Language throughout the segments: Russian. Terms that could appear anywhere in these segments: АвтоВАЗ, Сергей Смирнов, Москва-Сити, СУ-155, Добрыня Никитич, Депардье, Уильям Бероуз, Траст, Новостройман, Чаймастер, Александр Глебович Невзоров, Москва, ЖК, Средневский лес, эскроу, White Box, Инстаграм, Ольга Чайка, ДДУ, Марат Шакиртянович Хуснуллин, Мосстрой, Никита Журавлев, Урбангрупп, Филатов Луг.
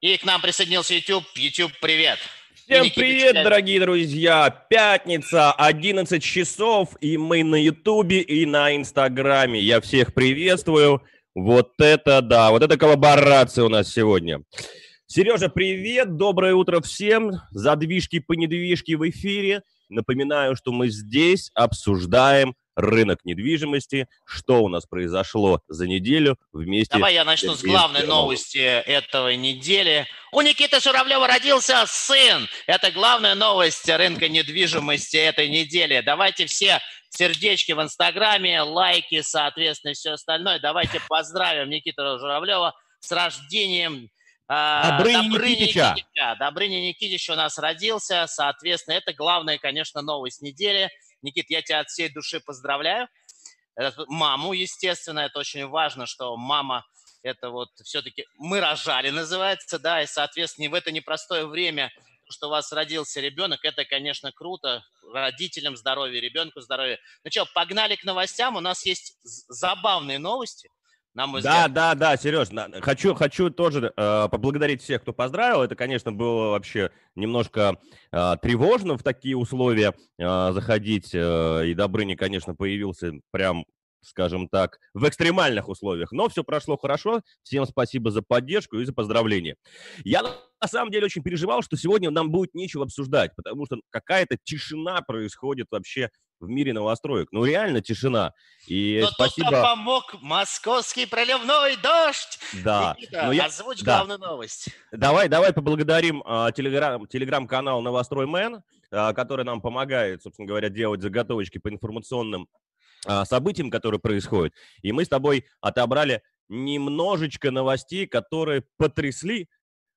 И к нам присоединился YouTube. YouTube, привет. Всем привет, дорогие друзья. Пятница, 11 часов, и мы на Ютубе и на Инстаграме. Я всех приветствую. Вот это да, вот это коллаборация у нас сегодня. Сережа, привет, доброе утро всем. Задвижки по недвижке в эфире. Напоминаю, что мы здесь обсуждаем рынок недвижимости, что у нас произошло за неделю вместе. Давай я начну с главной новости этого недели. У Никиты Журавлева родился сын. Это главная новость рынка недвижимости этой недели. Давайте все сердечки в Инстаграме, лайки, соответственно, все остальное. Давайте поздравим Никиту Журавлева с рождением. Добрыня Никитич у нас родился, соответственно, это главная, конечно, новость недели. Никит, я тебя от всей души поздравляю. Маму, естественно, это очень важно, что мама, это вот все-таки мы рожали, называется, да, и, соответственно, в это непростое время, что у вас родился ребенок, это, конечно, круто. Родителям здоровья, ребенку здоровья. Ну что, погнали к новостям, у нас есть забавные новости. Да, Сереж, хочу тоже поблагодарить всех, кто поздравил. Это, конечно, было вообще немножко тревожно в такие условия заходить. И Добрыня, конечно, появился прям, скажем так, в экстремальных условиях. Но все прошло хорошо. Всем спасибо за поддержку и за поздравления. Я на самом деле очень переживал, что сегодня нам будет нечего обсуждать, потому что какая-то тишина происходит вообще в мире новостроек. Ну, реально тишина. И но спасибо... тут помог московский проливной дождь. Да. Никита, озвучь главную новость. Давай поблагодарим телеграм-канал «Новостройман», который нам помогает, собственно говоря, делать заготовочки по информационным событиям, которые происходят. И мы с тобой отобрали немножечко новостей, которые потрясли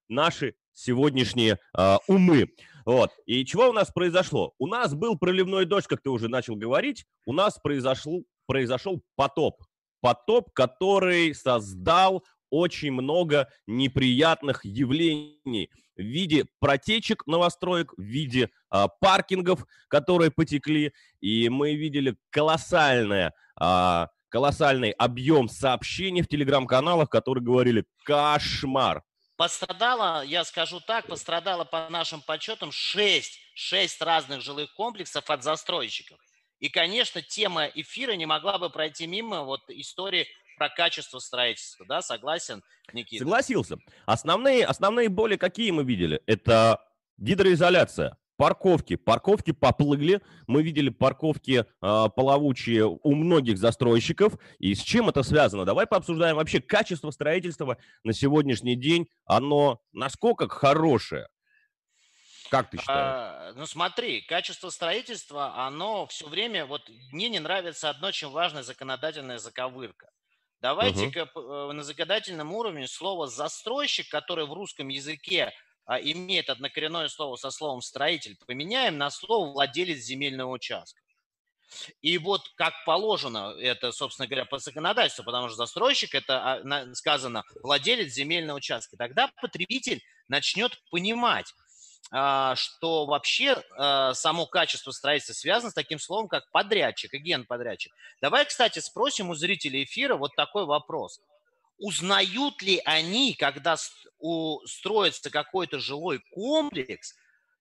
наши сегодняшние умы. Вот. И чего у нас произошло? У нас был проливной дождь, как ты уже начал говорить. У нас произошел потоп. Потоп, который создал очень много неприятных явлений в виде протечек новостроек, в виде паркингов, которые потекли. И мы видели колоссальный объем сообщений в телеграм-каналах, которые говорили «кошмар». Пострадало, я скажу так, по нашим подсчетам 6 разных жилых комплексов от застройщиков. И, конечно, тема эфира не могла бы пройти мимо вот истории про качество строительства. Да, согласен, Никита? Согласился. Основные боли какие мы видели? Это гидроизоляция. Парковки поплыли, мы видели парковки плавучие у многих застройщиков. И с чем это связано? Давай пообсуждаем вообще качество строительства на сегодняшний день. Оно насколько хорошее? Как ты считаешь? Ну смотри, качество строительства, оно все время, вот мне не нравится одно, чем важная законодательная заковырка. Давайте-ка на законодательном уровне слово «застройщик», которое в русском языке имеет однокоренное слово со словом «строитель», поменяем на слово «владелец земельного участка». И вот как положено это, собственно говоря, по законодательству, потому что застройщик – это сказано «владелец земельного участка». Тогда потребитель начнет понимать, что вообще само качество строительства связано с таким словом, как подрядчик, агент-подрядчик. Давай, кстати, спросим у зрителей эфира вот такой вопрос. Узнают ли они, когда строится какой-то жилой комплекс,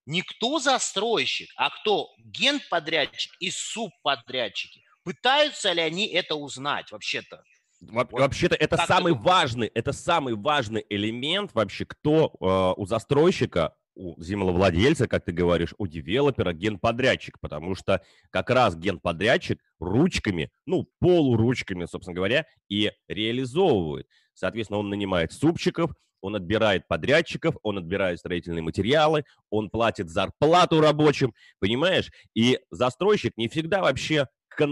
не кто застройщик, а кто генподрядчик и субподрядчики? Пытаются ли они это узнать вообще-то? Вообще-то это самый важный элемент вообще, кто у застройщика, у землевладельца, как ты говоришь, у девелопера генподрядчик, потому что как раз генподрядчик ручками, полуручками, собственно говоря, и реализовывает. Соответственно, он нанимает супчиков, он отбирает подрядчиков, он отбирает строительные материалы, он платит зарплату рабочим, понимаешь? И застройщик не всегда вообще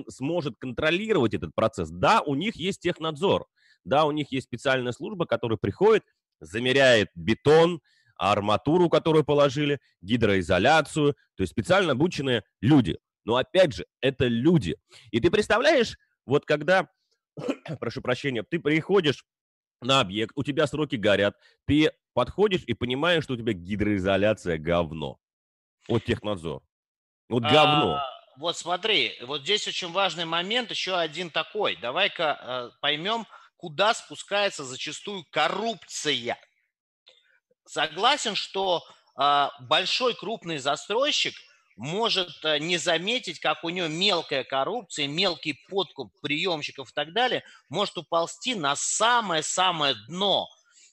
сможет контролировать этот процесс. Да, у них есть технадзор, да, у них есть специальная служба, которая приходит, замеряет бетон, арматуру, которую положили, гидроизоляцию, то есть специально обученные люди. Но опять же, это люди. И ты представляешь, вот когда, прошу прощения, ты приходишь на объект, у тебя сроки горят, ты подходишь и понимаешь, что у тебя гидроизоляция говно. Вот технадзор. Вот говно. Вот смотри, вот здесь очень важный момент, еще один такой. Давай-ка поймем, куда спускается зачастую коррупция. согласен, что большой крупный застройщик может не заметить, как у него мелкая коррупция, мелкий подкуп приемщиков и так далее, может уползти на самое-самое дно,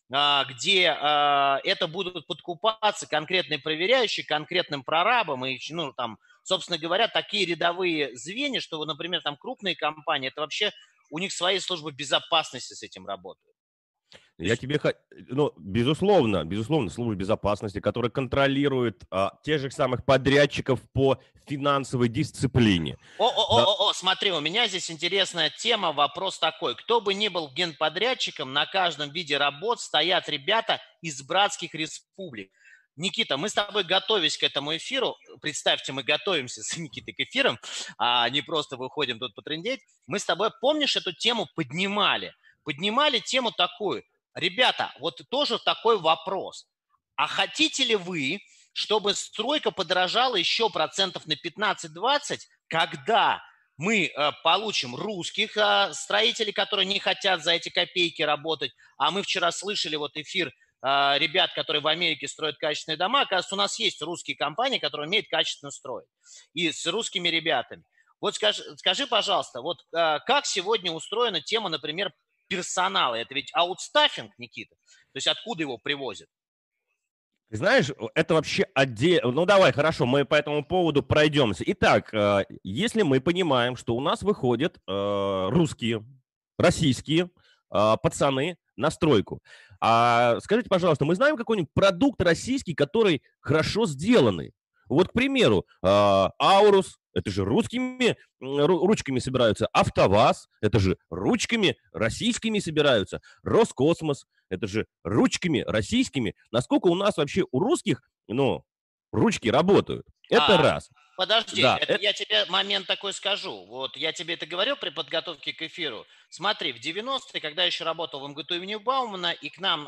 где это будут подкупаться конкретные проверяющие, конкретным прорабом и, ну, там, собственно говоря, такие рядовые звенья, что, например, там крупные компании, это вообще у них свои службы безопасности с этим работают. Я тебе хочу, ну, безусловно, службы безопасности, которые контролируют тех же самых подрядчиков по финансовой дисциплине. Смотри, у меня здесь интересная тема, вопрос такой. Кто бы ни был генподрядчиком, на каждом виде работ стоят ребята из братских республик. Никита, мы с тобой, готовясь к этому эфиру, представьте, мы готовимся с Никитой к эфирам, а не просто выходим тут потрындеть, мы с тобой, помнишь, эту тему поднимали тему такую. Ребята, вот тоже такой вопрос. А хотите ли вы, чтобы стройка подорожала еще процентов на 15-20, когда мы получим русских строителей, которые не хотят за эти копейки работать? А мы вчера слышали вот эфир ребят, которые в Америке строят качественные дома. Оказывается, у нас есть русские компании, которые умеют качественно строить. И с русскими ребятами. Вот скажи, пожалуйста, вот как сегодня устроена тема, например, персонала. Это ведь аутстаффинг, Никита. То есть откуда его привозят? Ты знаешь, это вообще отдельно. Ну давай, хорошо, мы по этому поводу пройдемся. Итак, если мы понимаем, что у нас выходят российские пацаны на стройку, скажите, пожалуйста, мы знаем какой-нибудь продукт российский, который хорошо сделанный? Вот, к примеру, Аурус, это же русскими ручками собираются, АвтоВАЗ, это же ручками российскими собираются, Роскосмос, это же ручками российскими. Насколько у нас вообще у русских, ну, ручки работают? Это раз. Подожди, да, я тебе момент такой скажу. Вот я тебе это говорил при подготовке к эфиру. Смотри, в 90-е, когда я еще работал в МГТУ имени Баумана, и к нам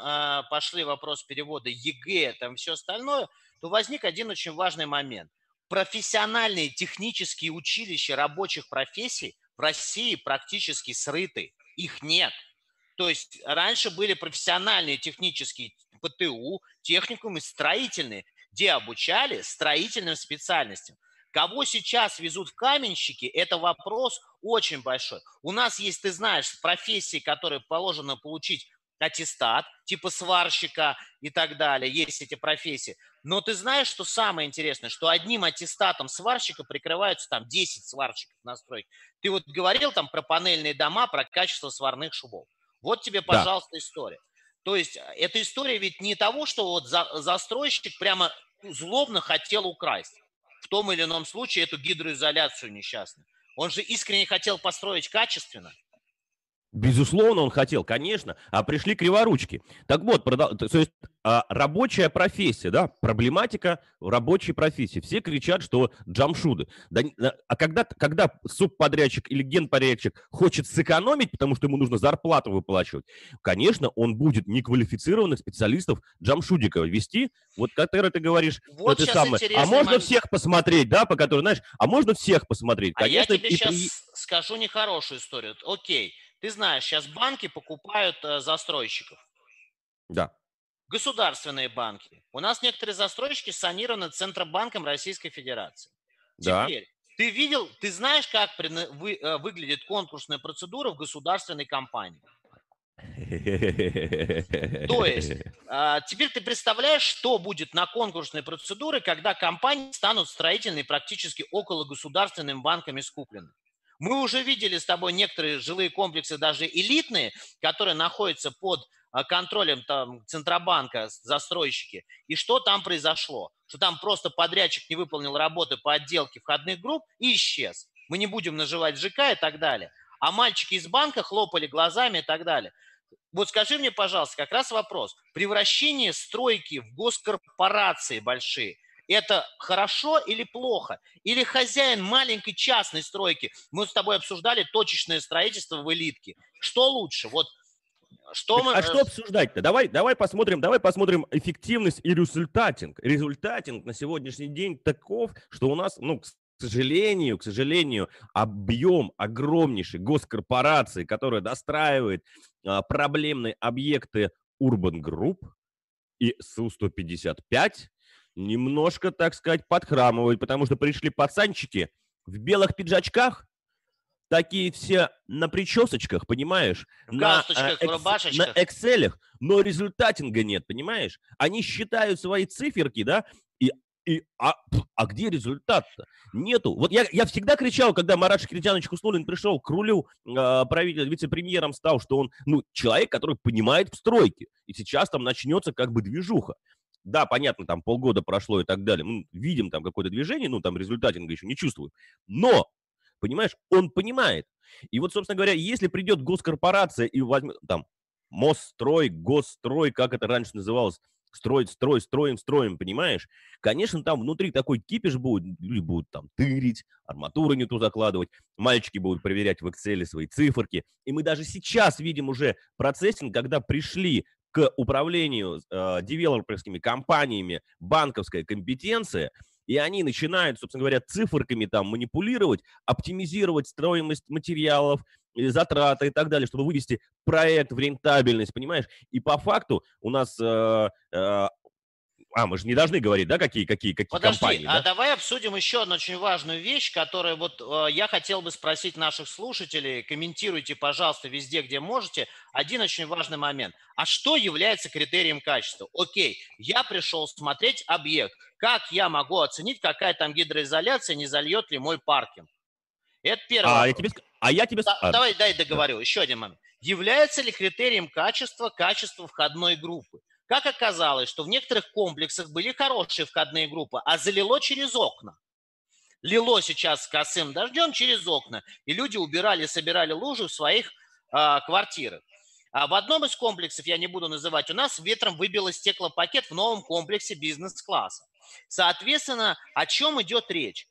пошли вопросы перевода ЕГЭ, там все остальное, то возник один очень важный момент. Профессиональные технические училища рабочих профессий в России практически срыты. Их нет. То есть раньше были профессиональные технические ПТУ, техникумы строительные, где обучали строительным специальностям. Кого сейчас везут в каменщики, это вопрос очень большой. У нас есть, ты знаешь, профессии, которые положено получить аттестат, типа сварщика и так далее, есть эти профессии. Но ты знаешь, что самое интересное, что одним аттестатом сварщика прикрываются там 10 сварщиков на стройке. Ты вот говорил там про панельные дома, про качество сварных швов. Вот тебе, пожалуйста, история. То есть эта история ведь не того, что вот застройщик прямо злобно хотел украсть в том или ином случае эту гидроизоляцию несчастную. Он же искренне хотел построить качественно. Безусловно, он хотел, конечно, а пришли криворучки. Так вот, то есть, рабочая профессия, да, проблематика рабочей профессии. Все кричат, что джамшуды. Да, а когда субподрядчик или генподрядчик хочет сэкономить, потому что ему нужно зарплату выплачивать, конечно, он будет неквалифицированных специалистов джамшудиков вести, вот которые ты говоришь, вот это самое. А можно всех посмотреть, да, по которым, знаешь, а можно всех посмотреть. Конечно, я тебе сейчас скажу нехорошую историю. Окей. Ты знаешь, сейчас банки покупают застройщиков. Да. Государственные банки. У нас некоторые застройщики санированы Центробанком Российской Федерации. Да. Теперь, ты видел, ты знаешь, как выглядит конкурсная процедура в государственной компании? То есть, теперь ты представляешь, что будет на конкурсной процедуре, когда компании станут строительные практически около государственными банками скуплены. Мы уже видели с тобой некоторые жилые комплексы, даже элитные, которые находятся под контролем там, Центробанка, застройщики. И что там произошло? Что там просто подрядчик не выполнил работы по отделке входных групп и исчез. Мы не будем наживать ЖК и так далее. А мальчики из банка хлопали глазами и так далее. Вот скажи мне, пожалуйста, как раз вопрос. Превращение стройки в госкорпорации большие. Это хорошо или плохо? Или хозяин маленькой частной стройки? Мы с тобой обсуждали точечное строительство в элитке. Что лучше? Вот, что мы... А что обсуждать-то? Давай посмотрим эффективность и результатинг. Результатинг на сегодняшний день таков, что у нас, ну, к сожалению, объем огромнейшей госкорпорации, которая достраивает проблемные объекты Урбангрупп, и СУ-155 немножко, так сказать, подхрамывают, потому что пришли пацанчики в белых пиджачках, такие все на причесочках, понимаешь? В галстучках, в рубашечках. На экселях, но результатинга нет, понимаешь? Они считают свои циферки, да, а где результат-то? Нету. Вот я всегда кричал, когда Марат Шакиртянович Хуснуллин пришел к рулю, вице-премьером стал, что он, ну, человек, который понимает в стройке. И сейчас там начнется как бы движуха. Да, понятно, там полгода прошло и так далее. Мы видим там какое-то движение, ну, там результатинга еще не чувствую. Но, понимаешь, он понимает. И вот, собственно говоря, если придет госкорпорация и возьмет там Мосстрой, Госстрой, как это раньше называлось, строим, понимаешь? Конечно, там внутри такой кипиш будет, люди будут там тырить, арматуру не ту закладывать, мальчики будут проверять в Excel свои циферки. И мы даже сейчас видим уже процессинг, когда пришли к управлению девелоперскими компаниями банковская компетенция, и они начинают, собственно говоря, циферками там манипулировать, оптимизировать стоимость материалов, затраты и так далее, чтобы вывести проект в рентабельность, понимаешь? И по факту у нас... мы же не должны говорить, да, какие Подожди, компании. Подожди, давай обсудим еще одну очень важную вещь, которую вот я хотел бы спросить наших слушателей. Комментируйте, пожалуйста, везде, где можете. Один очень важный момент. А что является критерием качества? Окей, я пришел смотреть объект. Как я могу оценить, какая там гидроизоляция, не зальет ли мой паркинг? Это первое. Давай, дай договорю. Да. Еще один момент. Является ли критерием качество входной группы? Как оказалось, что в некоторых комплексах были хорошие входные группы, а залило через окна. Лило сейчас с косым дождем через окна, и люди убирали, собирали лужи в своих квартирах. А в одном из комплексов, я не буду называть, у нас ветром выбило стеклопакет в новом комплексе бизнес-класса. Соответственно, о чем идет речь?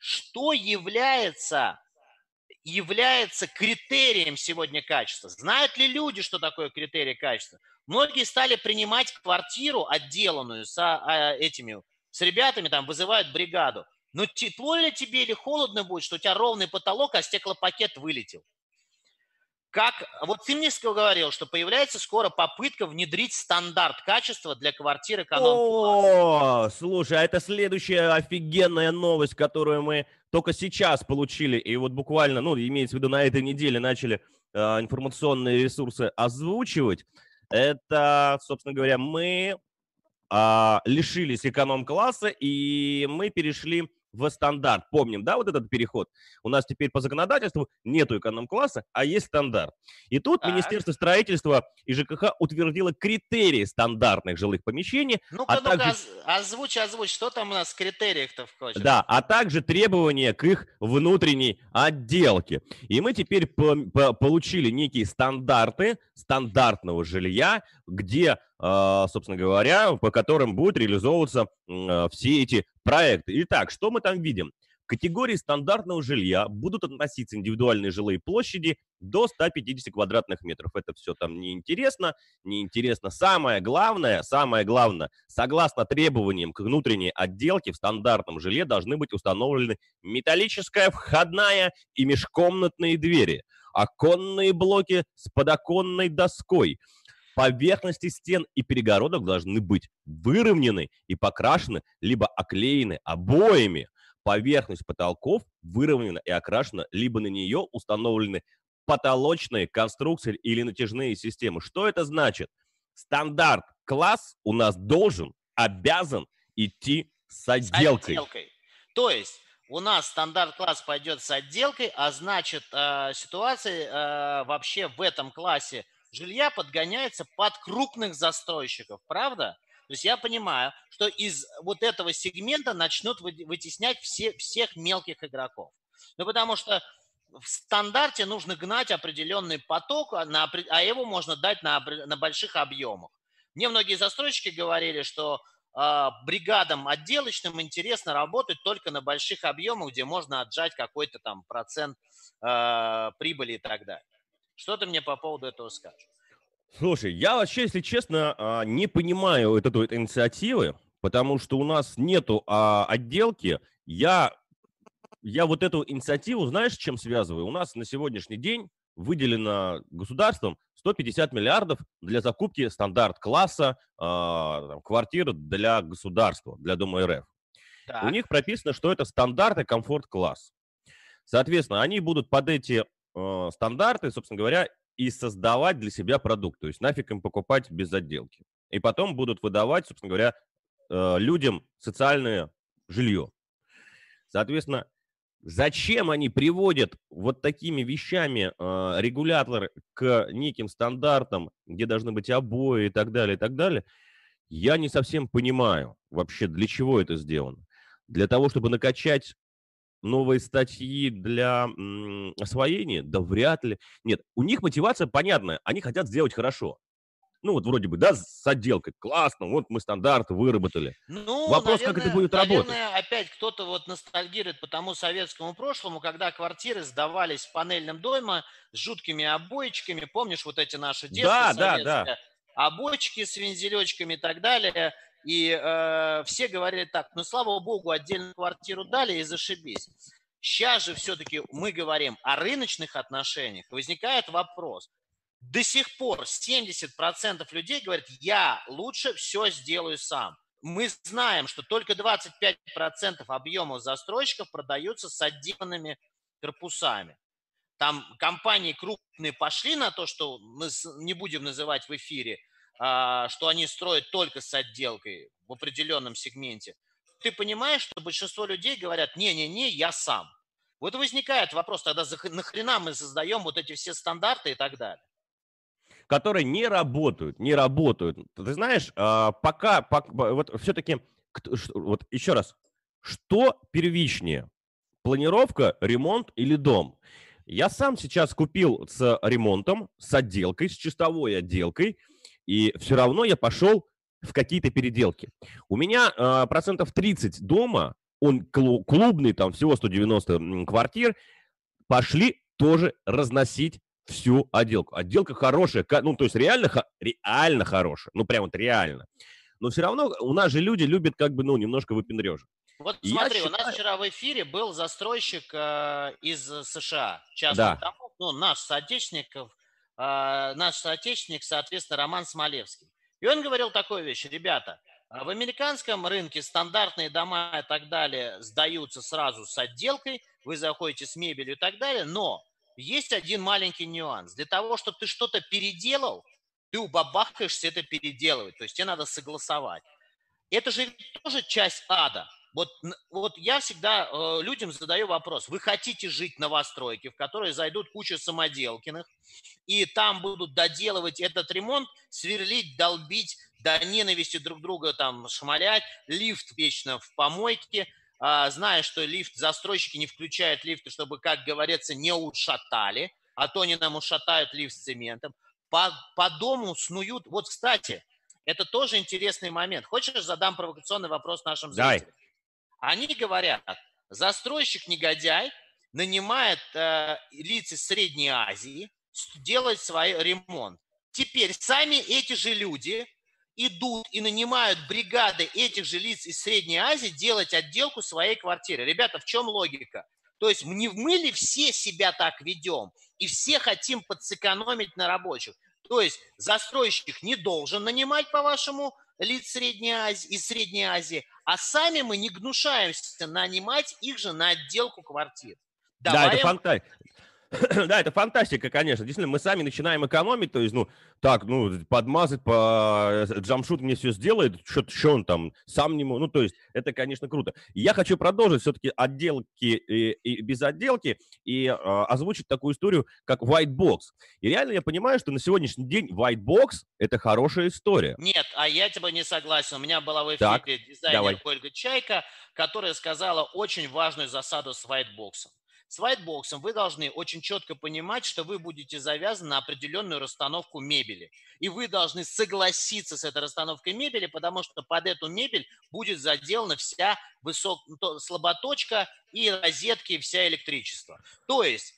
Что является критерием сегодня качества? Знают ли люди, что такое критерий качества? Многие стали принимать квартиру отделанную с ребятами, там вызывают бригаду. Но тепло ли тебе или холодно будет, что у тебя ровный потолок, а стеклопакет вылетел? Вот ты мне говорил, что появляется скоро попытка внедрить стандарт качества для квартир эконом-класса. Слушай, а это следующая офигенная новость, которую мы только сейчас получили. И вот буквально, имеется в виду, на этой неделе начали информационные ресурсы озвучивать. Это, собственно говоря, мы лишились эконом-класса, и мы перешли в стандарт. Помним, да, вот этот переход? У нас теперь по законодательству нету эконом-класса, а есть стандарт. И тут Министерство строительства и ЖКХ утвердило критерии стандартных жилых помещений. Озвучь, что там у нас в критериях-то входит? Да, а также требования к их внутренней отделке. И мы теперь получили некие стандарты стандартного жилья, где, собственно говоря, по которым будут реализовываться все эти проекты. Итак, что мы там видим? К категории стандартного жилья будут относиться индивидуальные жилые площади до 150 квадратных метров. Это все там неинтересно. Самое главное, согласно требованиям к внутренней отделке в стандартном жилье должны быть установлены металлическая входная и межкомнатные двери, оконные блоки с подоконной доской. Поверхности стен и перегородок должны быть выровнены и покрашены, либо оклеены обоями. Поверхность потолков выровнена и окрашена, либо на нее установлены потолочные конструкции или натяжные системы. Что это значит? Стандарт-класс у нас обязан идти с отделкой. То есть у нас стандарт-класс пойдет с отделкой, а значит ситуация вообще в этом классе жилья подгоняется под крупных застройщиков, правда? То есть я понимаю, что из вот этого сегмента начнут вытеснять всех мелких игроков. Ну, потому что в стандарте нужно гнать определенный поток, а его можно дать на больших объемах. Мне многие застройщики говорили, что бригадам отделочным интересно работать только на больших объемах, где можно отжать какой-то там процент прибыли и так далее. Что ты мне по поводу этого скажешь? Слушай, я вообще, если честно, не понимаю этой инициативы, потому что у нас нету отделки. Я вот эту инициативу, знаешь, с чем связываю? У нас на сегодняшний день выделено государством 150 миллиардов для закупки стандарт-класса квартир для государства, для ДОМ.РФ. Так. У них прописано, что это стандарт и комфорт-класс. Соответственно, они будут под эти стандарты, собственно говоря, и создавать для себя продукт. То есть нафиг им покупать без отделки. И потом будут выдавать, собственно говоря, людям социальное жилье. Соответственно, зачем они приводят вот такими вещами регулятор к неким стандартам, где должны быть обои и так далее, я не совсем понимаю вообще, для чего это сделано. Для того, чтобы накачать новые статьи для освоения? Да вряд ли. Нет, у них мотивация понятная, они хотят сделать хорошо. Ну, вот вроде бы, да, с отделкой. Классно, вот мы стандарты выработали. Ну, вопрос, наверное, как это будет работать. Опять кто-то вот ностальгирует по тому советскому прошлому, когда квартиры сдавались в панельном доме с жуткими обоечками. Помнишь вот эти наши детства советские? Да. Обоечки с вензелечками и так далее. И все говорили так, ну, слава богу, отдельную квартиру дали и зашибись. Сейчас же все-таки мы говорим о рыночных отношениях. Возникает вопрос. До сих пор 70% людей говорят, я лучше все сделаю сам. Мы знаем, что только 25% объемов застройщиков продаются с отделанными корпусами. Там компании крупные пошли на то, что мы не будем называть в эфире, что они строят только с отделкой в определенном сегменте. Ты понимаешь, что большинство людей говорят, не-не-не, я сам. Вот возникает вопрос, тогда нахрена мы создаем вот эти все стандарты и так далее. Которые не работают. Ты знаешь, пока вот все-таки, вот еще раз, что первичнее, планировка, ремонт или дом? Я сам сейчас купил с ремонтом, с отделкой, с чистовой отделкой, и все равно я пошел в какие-то переделки. У меня 30% дома, он клубный, там всего 190 квартир, пошли тоже разносить всю отделку. Отделка хорошая, ну, то есть реально хорошая, ну, прям вот реально. Но все равно у нас же люди любят как бы, ну, немножко выпендрежить. Вот смотри, у нас вчера в эфире был застройщик из США, частных домов, ну, наш соотечественник, соответственно, Роман Смолевский. И он говорил такую вещь, ребята, в американском рынке стандартные дома и так далее сдаются сразу с отделкой, вы заходите с мебелью и так далее, но есть один маленький нюанс. Для того, чтобы ты что-то переделал, ты убабахаешься это переделывать. То есть тебе надо согласовать. Это же тоже часть ада. Вот я всегда людям задаю вопрос. Вы хотите жить в новостройке, в которой зайдут куча самоделкиных, и там будут доделывать этот ремонт, сверлить, долбить, до ненависти друг друга там шмалять, лифт вечно в помойке, зная, что лифт, застройщики не включают лифты, чтобы, как говорится, не ушатали, а то они нам ушатают лифт с цементом, по дому снуют. Вот, кстати, это тоже интересный момент. Хочешь, задам провокационный вопрос нашим зрителям? Они говорят, застройщик-негодяй нанимает лиц из Средней Азии делать свой ремонт. Теперь сами эти же люди идут и нанимают бригады этих же лиц из Средней Азии делать отделку своей квартиры. Ребята, в чем логика? То есть мы ли все себя так ведем и все хотим подсэкономить на рабочих? То есть застройщик не должен нанимать, по-вашему, лиц из Средней Азии, а сами мы не гнушаемся нанимать их же на отделку квартир. Давай Да, это фантастика, конечно. Действительно, мы сами начинаем экономить, то есть, ну, так, ну, подмазать, Джамшут мне все сделает, что он там, сам не может, ну, то есть, это, конечно, круто. Я хочу продолжить все-таки отделки и без отделки и озвучить такую историю, как White Box. И реально я понимаю, что на сегодняшний день White Box – это хорошая история. Нет, а я тебя не согласен. У меня была в эфире дизайнер Ольга Чайка, которая сказала очень важную засаду с White Box. С вайтбоксом вы должны очень четко понимать, что вы будете завязаны на определенную расстановку мебели. И вы должны согласиться с этой расстановкой мебели, потому что под эту мебель будет заделана вся слаботочка и розетки, и вся электричество. То есть,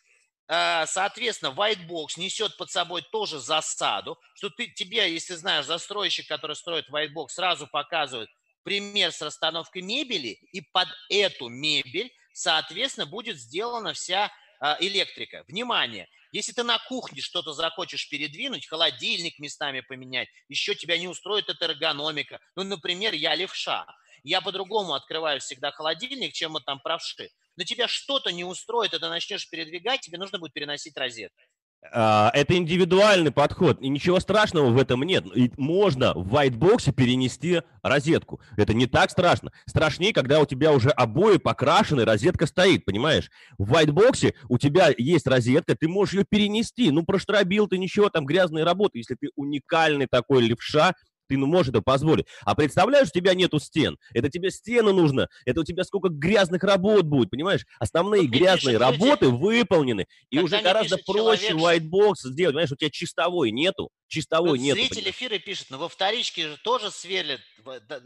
соответственно, вайтбокс несет под собой тоже засаду, что тебе, если знаешь, застройщик, который строит вайтбокс, сразу показывает пример с расстановкой мебели, и под эту мебель, соответственно, будет сделана вся электрика. Внимание, Если ты на кухне что-то захочешь передвинуть, холодильник местами поменять, еще тебя не устроит эта эргономика. Ну, например, я левша. Я по-другому открываю всегда холодильник, чем мы там правши. Но тебя что-то не устроит, это начнешь передвигать, тебе нужно будет переносить розетку. Это индивидуальный подход, и ничего страшного в этом нет. И можно в вайтбоксе перенести розетку. Это не так страшно. Страшнее, когда у тебя уже обои покрашены, розетка стоит, понимаешь? В вайтбоксе у тебя есть розетка, ты можешь ее перенести. Ну, проштробил ты, ничего, там грязные работы. Если ты уникальный такой левша, ты можешь это позволить. А представляешь, у тебя нету стен. Это тебе стены нужно. Это у тебя сколько грязных работ будет, понимаешь? Основные грязные работы выполнены. И уже гораздо проще вайтбокс сделать. Понимаешь, у тебя чистовой нету. Чистовой нету. Зритель эфира пишет, но во вторичке же тоже сверлят,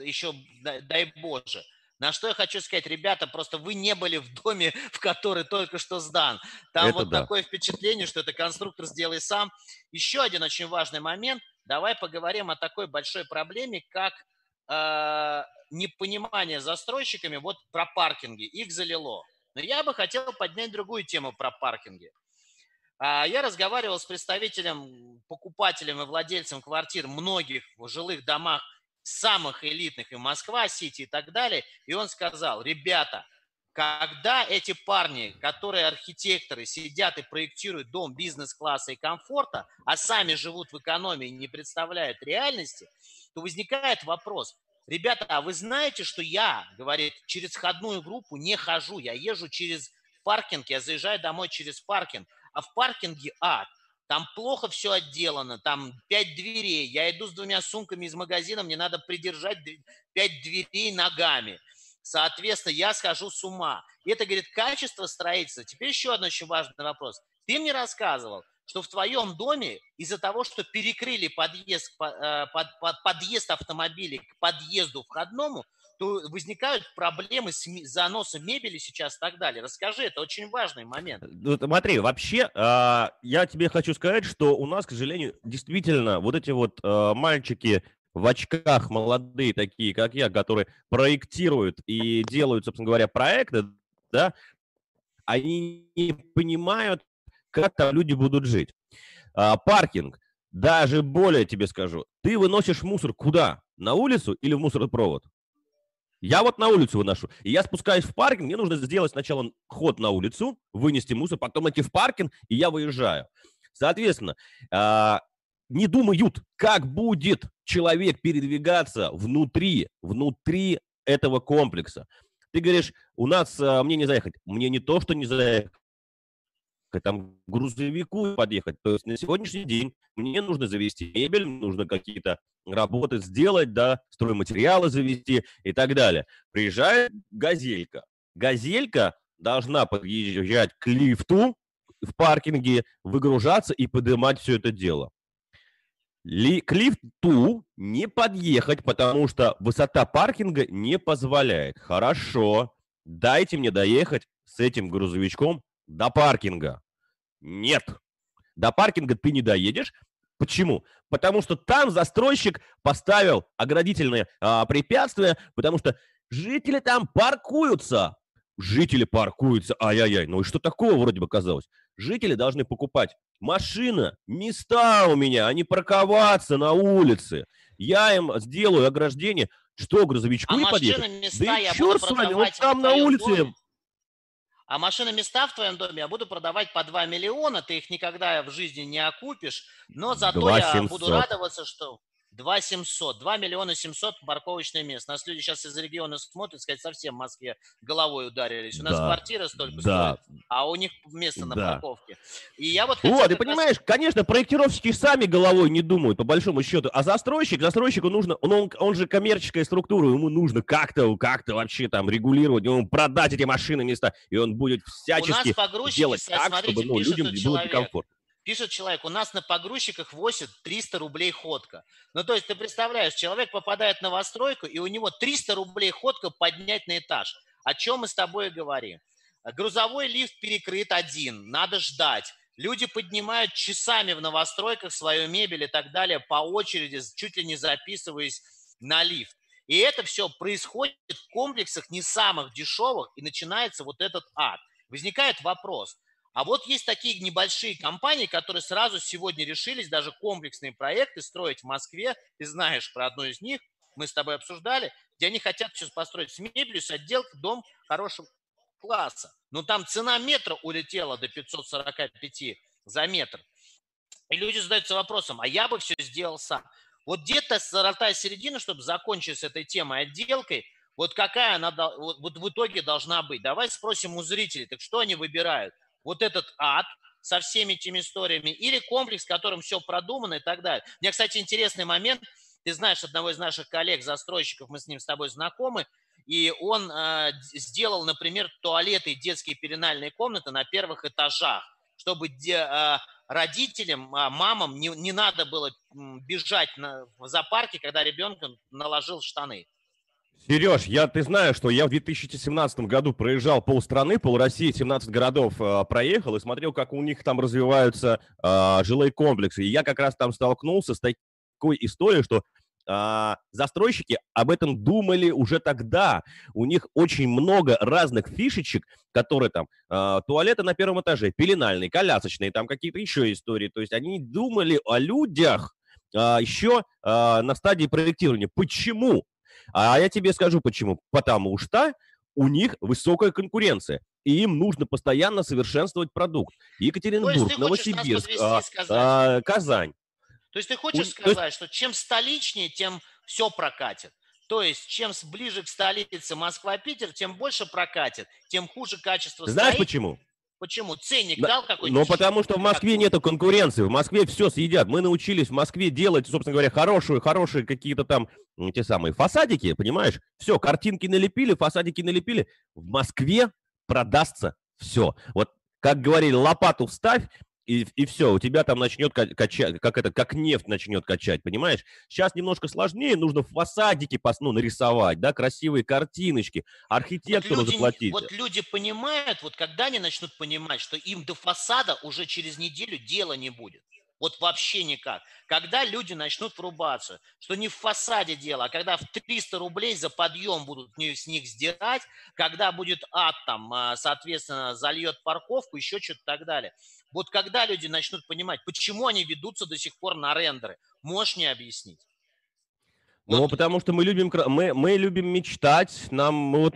еще дай боже. На что я хочу сказать, ребята, просто вы не были в доме, в который только что сдан. Там вот такое впечатление, что это конструктор сделай сам. Еще один очень важный момент. Давай поговорим о такой большой проблеме, как непонимание застройщиками вот про паркинги. Их залило. Но я бы хотел поднять другую тему про паркинги. Я разговаривал с представителем, покупателем и владельцем квартир многих жилых домах, самых элитных, и Москва-Сити и так далее. И он сказал, ребята, когда эти парни, которые архитекторы, сидят и проектируют дом бизнес-класса и комфорта, а сами живут в экономии и не представляют реальности, то возникает вопрос. Ребята, а вы знаете, что я, говорит, через входную группу не хожу, я езжу через паркинг, я заезжаю домой через паркинг, а в паркинге ад. Там плохо все отделано, там 5 дверей, я иду с 2 сумками из магазина, мне надо придержать 5 дверей ногами. Соответственно, я схожу с ума. И это, говорит, качество строительства. Теперь еще один очень важный вопрос. Ты мне рассказывал, что в твоем доме из-за того, что перекрыли подъезд автомобилей к подъезду входному, то возникают проблемы с заносом мебели сейчас и так далее. Расскажи, это очень важный момент. Смотри, вообще, я тебе хочу сказать, что у нас, к сожалению, действительно вот эти вот мальчики в очках, молодые такие, как я, которые проектируют и делают, собственно говоря, проекты, да, они не понимают, как там люди будут жить. Паркинг, даже более тебе скажу, ты выносишь мусор куда? На улицу или в мусоропровод? Я вот на улицу выношу, и я спускаюсь в паркинг, мне нужно сделать сначала ход на улицу, вынести мусор, потом идти в паркинг, и я выезжаю. Соответственно, не думают, как будет человек передвигаться внутри этого комплекса. Ты говоришь, у нас мне не заехать. Мне не то, что не заехать, там грузовику подъехать. То есть на сегодняшний день мне нужно завести мебель, нужно какие-то работы сделать, да, стройматериалы завести и так далее. Приезжает газелька. Газелька должна подъезжать к лифту в паркинге, выгружаться и поднимать все это дело. К лифту не подъехать, потому что высота паркинга не позволяет. Хорошо, дайте мне доехать с этим грузовичком до паркинга. Нет, до паркинга ты не доедешь. Почему? Потому что там застройщик поставил оградительные препятствия, потому что жители там паркуются. Жители паркуются, ай-яй-яй, ну и что такого вроде бы казалось? Жители должны покупать машина, места у меня, а не парковаться на улице. Я им сделаю ограждение, что грузовичку не подъехать. Да и черт с вами, вот там на улице... А машины места в твоем доме я буду продавать по 2 миллиона, ты их никогда в жизни не окупишь, но зато я буду радоваться, что 2 миллиона 700 парковочное место. Нас люди сейчас из региона смотрят, сказать, совсем в Москве головой ударились. У нас квартира столько стоит, а у них место на парковке. И я вот хочу... ты понимаешь, конечно, проектировщики сами головой не думают, по большому счету. А застройщику нужно, он же коммерческая структура, ему нужно как-то вообще там регулировать, ему продать эти машины, места, и он будет всячески делать так, чтобы людям было комфортно. Пишет человек, у нас на погрузчиках 300 рублей ходка. Ну, то есть ты представляешь, человек попадает в новостройку, и у него 300 рублей ходка поднять на этаж. О чем мы с тобой и говорим. Грузовой лифт перекрыт один, надо ждать. Люди поднимают часами в новостройках свою мебель и так далее по очереди, чуть ли не записываясь на лифт. И это все происходит в комплексах не самых дешевых, и начинается вот этот ад. Возникает вопрос. А вот есть такие небольшие компании, которые сразу сегодня решились даже комплексные проекты строить в Москве. Ты знаешь про одну из них, мы с тобой обсуждали, где они хотят сейчас построить с мебелью, с отделкой дом хорошего класса. Но там цена метра улетела до 545 за метр. И люди задаются вопросом, а я бы все сделал сам. Вот где-то золотая середина, чтобы закончить с этой темой отделкой, вот какая она вот в итоге должна быть. Давай спросим у зрителей, так что они выбирают? Вот этот ад со всеми этими историями или комплекс, в котором все продумано и так далее. Мне, кстати, интересный момент. Ты знаешь одного из наших коллег-застройщиков, мы с ним с тобой знакомы, и он сделал, например, туалеты и детские пеленальные комнаты на первых этажах, чтобы родителям, мамам не надо было бежать в зоопарке, когда ребенка наложил штаны. Сереж, ты знаешь, что я в 2017 году проезжал полстраны, полроссии, 17 городов проехал и смотрел, как у них там развиваются жилые комплексы. И я как раз там столкнулся с такой историей, что застройщики об этом думали уже тогда. У них очень много разных фишечек, которые там, туалеты на первом этаже, пеленальные, колясочные, там какие-то еще истории. То есть они думали о людях еще на стадии проектирования. Почему? А я тебе скажу почему. Потому что у них высокая конкуренция, и им нужно постоянно совершенствовать продукт. Екатеринбург, Новосибирск, Казань. То есть ты хочешь сказать, что чем столичнее, тем все прокатит? То есть чем ближе к столице Москва-Питер, тем больше прокатит, тем хуже качество строительства. Знаешь почему? Почему? Ценник дал какой-то? Ну, потому что в Москве нету конкуренции, в Москве все съедят. Мы научились в Москве делать, собственно говоря, хорошие какие-то там те самые фасадики, понимаешь? Все, картинки налепили, фасадики налепили. В Москве продастся все. Вот, как говорили, лопату вставь, и все, у тебя там начнет качать, как нефть начнет качать, понимаешь? Сейчас немножко сложнее, нужно фасадики нарисовать, да, красивые картиночки, архитектору заплатить. Вот люди понимают, вот когда они начнут понимать, что им до фасада уже через неделю дела не будет. Вот вообще никак. Когда люди начнут врубаться, что не в фасаде дело, а когда в 300 рублей за подъем будут с них сдирать, когда будет ад там, соответственно, зальет парковку, еще что-то так далее. Вот когда люди начнут понимать, почему они ведутся до сих пор на рендеры, можешь мне объяснить? Ну, вот. Потому что мы любим мечтать, мы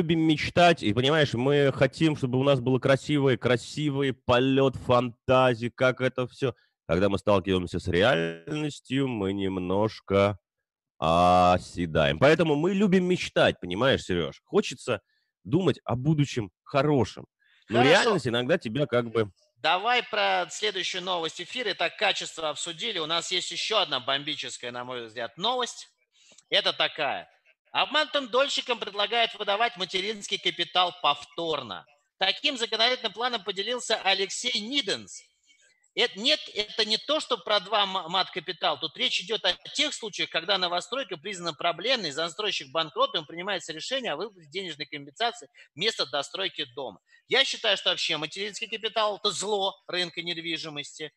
любим мечтать, и, понимаешь, мы хотим, чтобы у нас было красивый полет фантазии, как это все. Когда мы сталкиваемся с реальностью, мы немножко оседаем. Поэтому мы любим мечтать, понимаешь, Сереж? Хочется думать о будущем хорошем. Но реальность иногда тебя как бы... Давай про следующую новость эфира. Итак, качество обсудили. У нас есть еще одна бомбическая, на мой взгляд, новость. Это такая. Обманутым дольщикам предлагают выдавать материнский капитал повторно. Таким законодательным планом поделился Алексей Ниденс. Нет, это не то, что про два мат-капитал. Тут речь идет о тех случаях, когда новостройка признана проблемной, застройщик банкротом, принимается решение о выплате денежной компенсации вместо достройки дома. Я считаю, что вообще материнский капитал – это зло рынка недвижимости,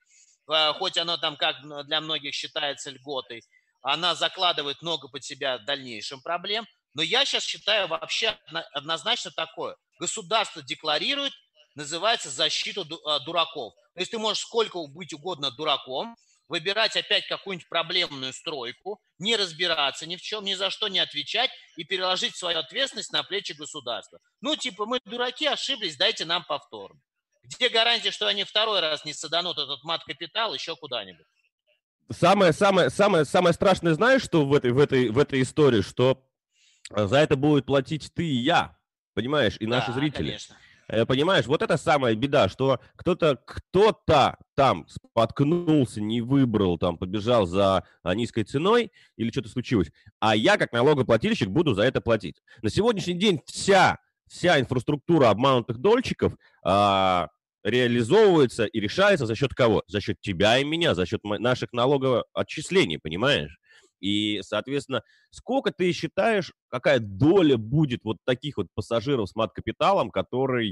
хоть оно там, как для многих считается, льготой. Она закладывает много под себя дальнейших проблем. Но я сейчас считаю вообще однозначно такое. Государство декларирует, называется защиту дураков. То есть ты можешь сколько быть угодно дураком, выбирать опять какую-нибудь проблемную стройку, не разбираться ни в чем, ни за что не отвечать и переложить свою ответственность на плечи государства. Ну, типа, мы дураки, ошиблись, дайте нам повторно. Где гарантия, что они второй раз не саданут этот мат-капитал еще куда-нибудь? Самое страшное, знаешь, что в этой истории, что за это будут платить ты и я, понимаешь, и наши зрители. Конечно. Понимаешь, вот это самая беда, что кто-то там споткнулся, не выбрал, там побежал за низкой ценой или что-то случилось, а я как налогоплательщик буду за это платить. На сегодняшний день вся инфраструктура обманутых дольщиков реализовывается и решается за счет кого? За счет тебя и меня, за счет наших налогоотчислений, понимаешь? И, соответственно, сколько ты считаешь, какая доля будет вот таких вот пассажиров с мат-капиталом, которые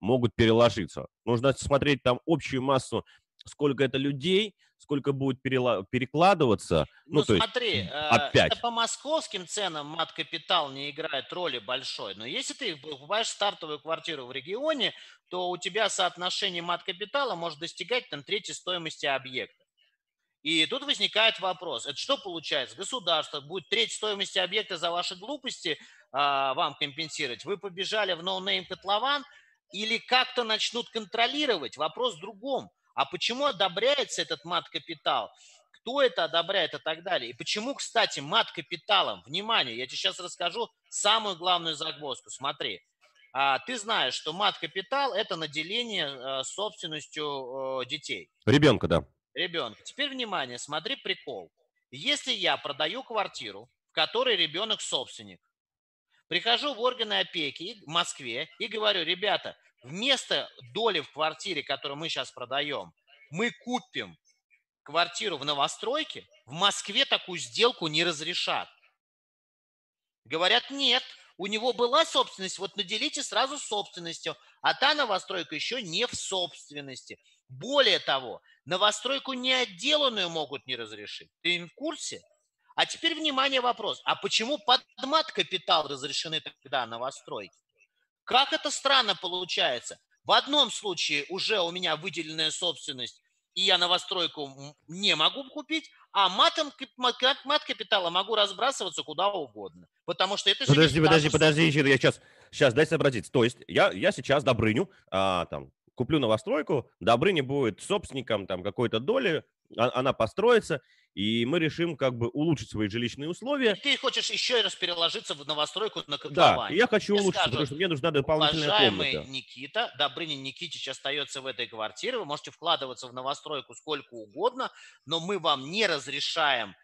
могут переложиться? Нужно смотреть там общую массу, сколько это людей, сколько будет перекладываться. Ну, смотри, опять. Это по московским ценам мат-капитал не играет роли большой, но если ты покупаешь стартовую квартиру в регионе, то у тебя соотношение мат-капитала может достигать там трети стоимости объекта. И тут возникает вопрос, это что получается? Государство будет треть стоимости объекта за ваши глупости вам компенсировать? Вы побежали в ноунейм котлован или как-то начнут контролировать? Вопрос в другом. А почему одобряется этот мат-капитал? Кто это одобряет и так далее? И почему, кстати, мат-капиталом, внимание, я тебе сейчас расскажу самую главную загвоздку. Смотри, ты знаешь, что мат-капитал – это наделение собственностью детей. Ребенка, да. Ребенка. Теперь, внимание, смотри прикол. Если я продаю квартиру, в которой ребенок собственник, прихожу в органы опеки в Москве и говорю, ребята, вместо доли в квартире, которую мы сейчас продаем, мы купим квартиру в новостройке, в Москве такую сделку не разрешат. Говорят, нет, у него была собственность, вот наделите сразу собственностью, а та новостройка еще не в собственности. Более того, новостройку неотделанную могут не разрешить. Ты в курсе? А теперь, внимание, вопрос. А почему под мат-капитал разрешены тогда новостройки? Как это странно получается? В одном случае уже у меня выделенная собственность, и я новостройку не могу купить, а мат-капитала могу разбрасываться куда угодно. Потому что это же... Подожди, я сейчас дай сообразить. То есть я сейчас Добрыню, куплю новостройку, Добрыня будет собственником там какой-то доли, она построится, и мы решим как бы улучшить свои жилищные условия. И ты хочешь еще раз переложиться в новостройку на котловане. Да, я хочу улучшить, потому что мне нужна дополнительная комната. Уважаемый Никита, Добрыня Никитич остается в этой квартире, вы можете вкладываться в новостройку сколько угодно, но мы вам не разрешаем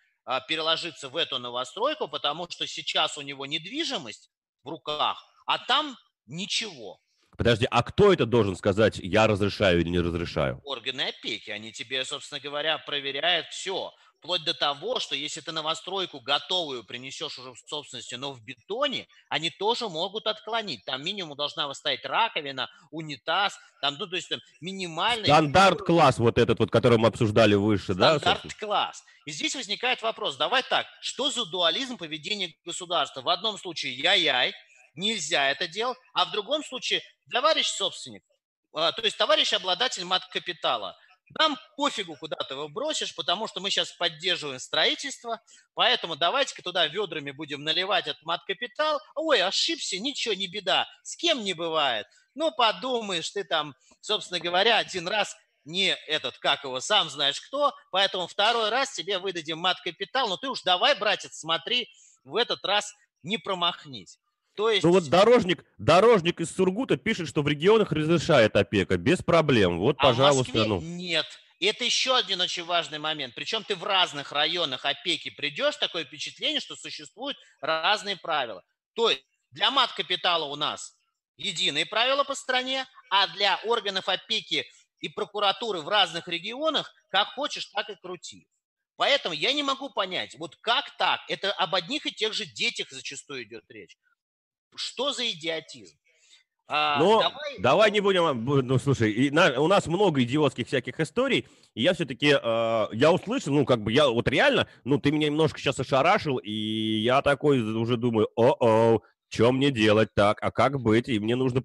переложиться в эту новостройку, потому что сейчас у него недвижимость в руках, а там ничего. Подожди, а кто это должен сказать, я разрешаю или не разрешаю? Органы опеки, они тебе, собственно говоря, проверяют все. Вплоть до того, что если ты новостройку готовую принесешь уже в собственности, но в бетоне, они тоже могут отклонить. Там минимум должна стоять раковина, унитаз, там, ну, то есть там минимальный... Стандарт-класс вот этот, вот, который мы обсуждали выше, да? Стандарт-класс. И здесь возникает вопрос, давай так, что за дуализм поведения государства? В одном случае яй-яй, нельзя это делать, а в другом случае товарищ собственник, то есть товарищ обладатель мат-капитала, нам пофигу, куда ты его бросишь, потому что мы сейчас поддерживаем строительство, поэтому давайте-ка туда ведрами будем наливать этот мат-капитал. Ой, ошибся, ничего, не беда, с кем не бывает. Ну, подумаешь, ты там, собственно говоря, один раз не этот, как его, сам знаешь кто, поэтому второй раз тебе выдадим мат-капитал, но ты уж давай, братец, смотри, в этот раз не промахнись. То есть... Ну вот дорожник из Сургута пишет, что в регионах разрешает опека, без проблем. Вот, пожалуйста. В Москве нет. И это еще один очень важный момент. Причем ты в разных районах опеки придешь, такое впечатление, что существуют разные правила. То есть для мат-капитала у нас единые правила по стране, а для органов опеки и прокуратуры в разных регионах как хочешь, так и крути. Поэтому я не могу понять, вот как так? Это об одних и тех же детях зачастую идет речь. Что за идиотизм? Давай не будем... Ну, слушай, у нас много идиотских всяких историй, и я все-таки... я услышал, ну, как бы, я вот реально... Ну, ты меня немножко сейчас ошарашил, и я такой уже думаю, что мне делать так, а как быть? И мне нужно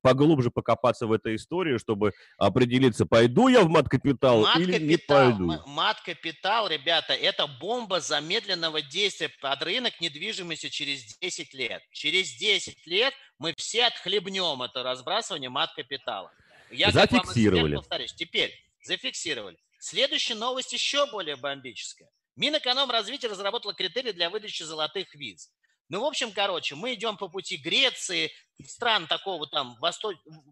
поглубже покопаться в этой истории, чтобы определиться, пойду я в мат-капитал или не пойду. Мат-капитал, ребята, это бомба замедленного действия под рынок недвижимости через 10 лет. Через 10 лет мы все отхлебнем это разбрасывание мат-капитала. Зафиксировали. Теперь зафиксировали. Следующая новость еще более бомбическая. Минэкономразвитие разработало критерии для выдачи золотых виз. Ну, в общем, короче, мы идем по пути Греции, стран такого там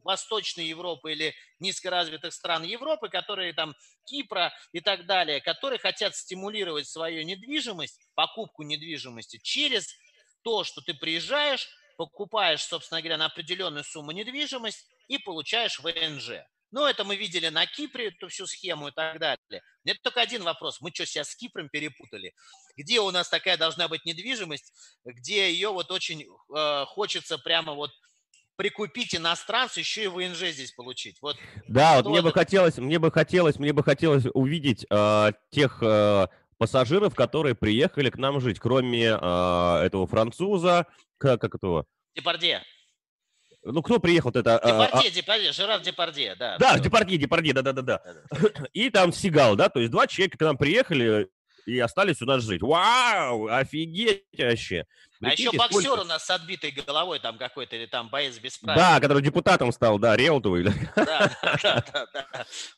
Восточной Европы или низкоразвитых стран Европы, которые там Кипра и так далее, которые хотят стимулировать свою недвижимость, покупку недвижимости через то, что ты приезжаешь, покупаешь, собственно говоря, на определенную сумму недвижимость и получаешь ВНЖ. Ну, это мы видели на Кипре, эту всю схему и так далее. Мне только один вопрос. Мы что, себя с Кипром перепутали? Где у нас такая должна быть недвижимость, где ее вот очень хочется прямо вот прикупить иностранцу, еще и ВНЖ здесь получить. Вот, да, вот мне бы хотелось увидеть тех пассажиров, которые приехали к нам жить, кроме этого француза, как этого? Депардье. Ну, кто приехал-то это? Депардье, Жерар Депардье, да. Да, Депардье, да. И там Сигал, да, то есть два человека к нам приехали и остались у нас жить. Вау, офигеть вообще. Прикиньте, а еще боксер у нас с отбитой головой там какой-то, или там боец без прав. Да, который депутатом стал, да, Реутовый. Да.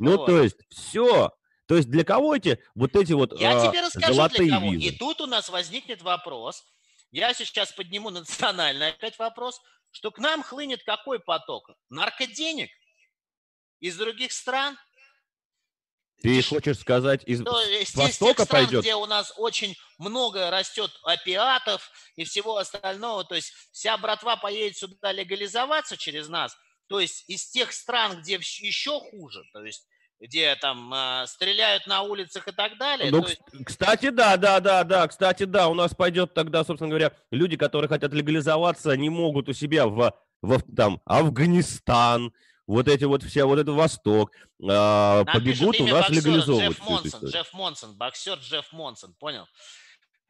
Ну, то есть, все. То есть, для кого эти золотые визы? Я тебе расскажу, для кого. И тут у нас возникнет вопрос. Я сейчас подниму национальный опять вопрос, что к нам хлынет какой поток? Наркоденег из других стран? Ты хочешь сказать, из Востока стран, пойдет? Где у нас очень много растет опиатов и всего остального. То есть вся братва поедет сюда легализоваться через нас. То есть из тех стран, где еще хуже, то есть где там стреляют на улицах и так далее. Ну, кстати, да, у нас пойдет тогда, собственно говоря, люди, которые хотят легализоваться, не могут у себя в Афганистан, вот это Восток, побегут у нас легализовывать. Джефф Монсон, боксер Джефф Монсон, понял?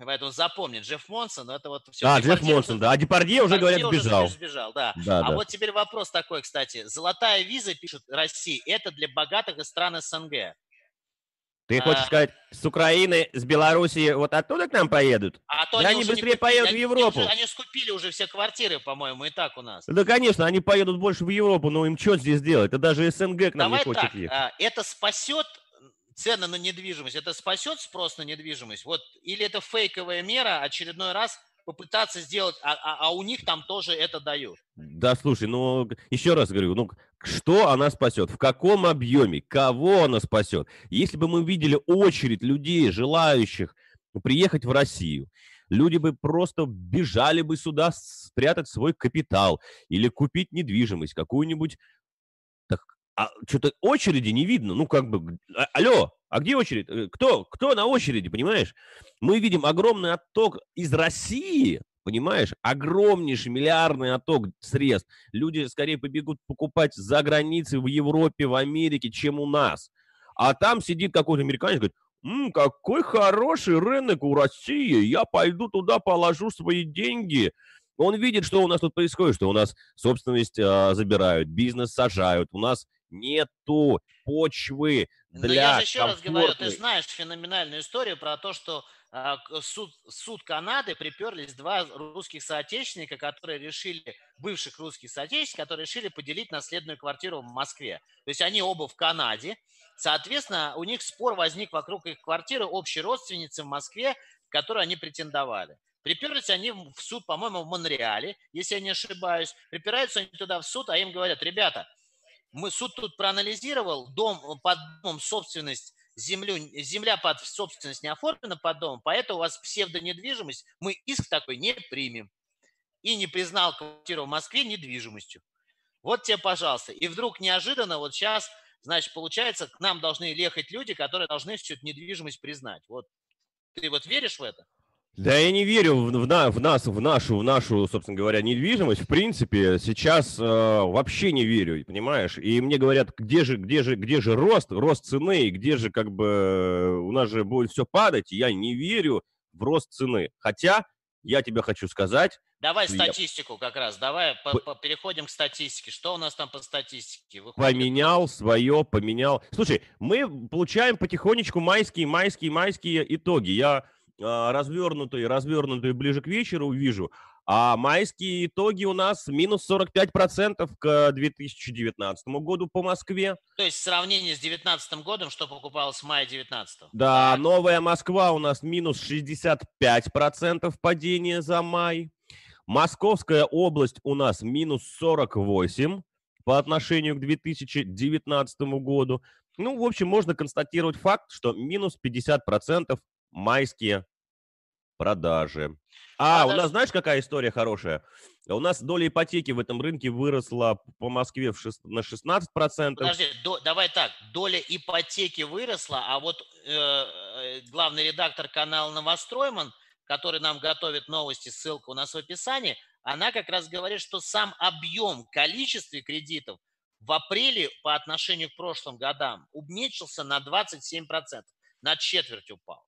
Поэтому запомни, Джефф Монсон, это вот все. А, Джефф Монсон, да, а Депардье уже, говорят, сбежал. Да. Вот теперь вопрос такой, кстати. Золотая виза, пишут, России, это для богатых из стран СНГ. Ты хочешь сказать, с Украины, с Белоруссии вот оттуда к нам поедут? А то они быстрее поедут в Европу. Они скупили уже все квартиры, по-моему, и так у нас. Да, конечно, они поедут больше в Европу, но им что здесь делать? Это даже СНГ к нам не хочет ехать. Это спасет цены на недвижимость, это спасет спрос на недвижимость? Вот, или это фейковая мера, очередной раз попытаться сделать, а у них там тоже это дают? Да, слушай, ну, еще раз говорю, ну, что она спасет? В каком объеме? Кого она спасет? Если бы мы видели очередь людей, желающих приехать в Россию, люди бы просто бежали бы сюда спрятать свой капитал или купить недвижимость какую-нибудь. А что-то очереди не видно, ну как бы, алло, а где очередь? Кто на очереди, понимаешь? Мы видим огромный отток из России, понимаешь? Огромнейший миллиардный отток средств. Люди скорее побегут покупать за границей в Европе, в Америке, чем у нас. А там сидит какой-то американец, говорит, какой хороший рынок у России, я пойду туда, положу свои деньги. Он видит, что у нас тут происходит, что у нас собственность забирают, бизнес сажают, у нас нету почвы для комфортной... Я же еще раз говорю, ты знаешь феноменальную историю про то, что суд Канады приперлись два русских соотечественника, которые решили, бывших русских соотечественников, которые решили поделить наследную квартиру в Москве. То есть они оба в Канаде, соответственно, у них спор возник вокруг их квартиры общей родственницы в Москве, которую они претендовали. Приперлись они в суд, по-моему, в Монреале, если я не ошибаюсь. Припираются они туда в суд, а им говорят, ребята, суд тут проанализировал, дом под домом собственность, земля под собственность не оформлена под домом, поэтому у вас псевдонедвижимость, мы иск такой не примем. И не признал квартиру в Москве недвижимостью. Вот тебе, пожалуйста. И вдруг неожиданно вот сейчас, значит, получается, к нам должны ехать люди, которые должны всю эту недвижимость признать. Вот. Ты вот веришь в это? Да я не верю в нашу, собственно говоря, недвижимость. В принципе, сейчас вообще не верю, понимаешь? И мне говорят, где же рост цены, и где же как бы у нас же будет все падать. Я не верю в рост цены. Хотя я тебе хочу сказать... Давай статистику как раз, давай переходим к статистике. Что у нас там по статистике? Выходит... Поменял. Слушай, мы получаем потихонечку майские итоги. Я... развернутые ближе к вечеру увижу, а майские итоги у нас минус 45% к 2019 году по Москве. То есть в сравнении с 2019 годом, что покупалось с мая 2019? Да, Новая Москва у нас минус 65% падения за май. Московская область у нас минус 48% по отношению к 2019 году. Ну, в общем, можно констатировать факт, что минус 50% майские продажи. У нас, знаешь, какая история хорошая? У нас доля ипотеки в этом рынке выросла по Москве на 16%. Подожди, давай так. Доля ипотеки выросла, а вот главный редактор канала «Новостройман», который нам готовит новости, ссылка у нас в описании, она как раз говорит, что сам объем, количество кредитов в апреле по отношению к прошлым годам уменьшился на 27%, на четверть упал.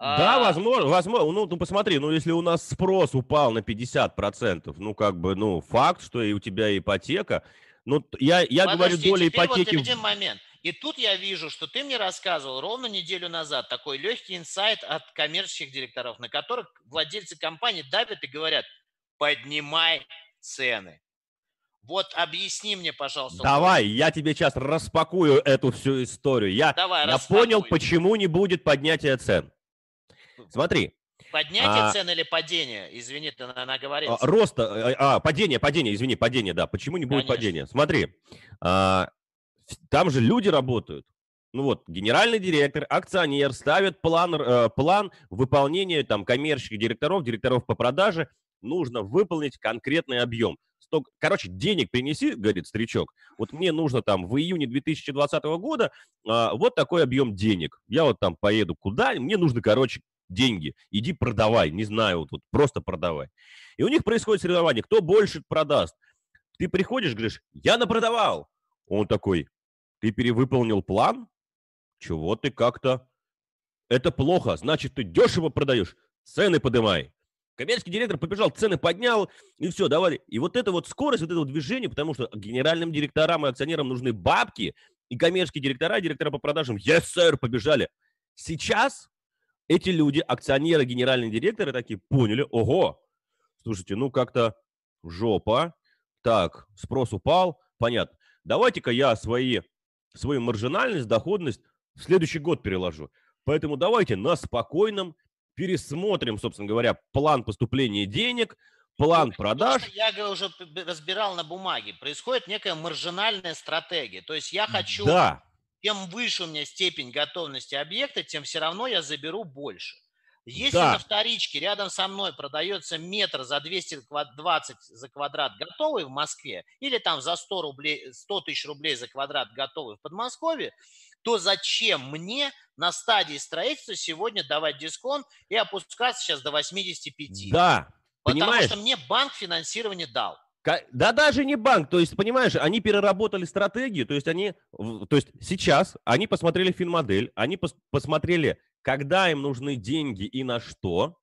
Да, возможно, ну посмотри, ну если у нас спрос упал на 50%, ну как бы, ну факт, что и у тебя ипотека, ну я говорю, доля ипотеки... Вот один момент. И тут я вижу, что ты мне рассказывал ровно неделю назад такой легкий инсайт от коммерческих директоров, на которых владельцы компаний давят и говорят, поднимай цены. Вот объясни мне, пожалуйста. Давай, я тебе сейчас распакую эту всю историю. Я понял, почему не будет поднятия цен. Смотри. Поднятие цен или падение? Извини, ты наговорился. Падение, да. Почему не будет падения? Смотри, там же люди работают. Ну вот, генеральный директор, акционер ставят план выполнения там, коммерческих директоров, директоров по продаже. Нужно выполнить конкретный объем. Короче, денег принеси, говорит старичок. Вот мне нужно там в июне 2020 года вот такой объем денег. Я вот там поеду куда, мне нужно, короче, деньги. Иди продавай, не знаю, вот просто продавай. И у них происходит соревнование, кто больше продаст. Ты приходишь, говоришь, я напродавал. Он такой, ты перевыполнил план? Чего ты как-то? Это плохо, значит, ты дешево продаешь. Цены поднимай. Коммерческий директор побежал, цены поднял, и все, давай. И вот эта вот скорость, вот это вот движение, потому что генеральным директорам и акционерам нужны бабки, и коммерческие директора, и директора по продажам, yes, sir, побежали. Сейчас эти люди, акционеры, генеральные директоры такие поняли, ого, слушайте, ну как-то жопа, так, спрос упал, понятно. Давайте-ка я свою маржинальность, доходность в следующий год переложу. Поэтому давайте на спокойном пересмотрим, собственно говоря, план поступления денег, план продаж. Я уже разбирал на бумаге. Происходит некая маржинальная стратегия. То есть я хочу, чем выше у меня степень готовности объекта, тем все равно я заберу больше. Если на вторичке рядом со мной продается метр за 220 за квадрат готовый в Москве или там за 100 тысяч рублей за квадрат готовый в Подмосковье, то зачем мне на стадии строительства сегодня давать дисконт и опускаться сейчас до 85? Да, потому понимаешь? Что мне банк финансирование дал. Да даже не банк, то есть, понимаешь, они переработали стратегию, то есть сейчас они посмотрели финмодель, они посмотрели, когда им нужны деньги и на что,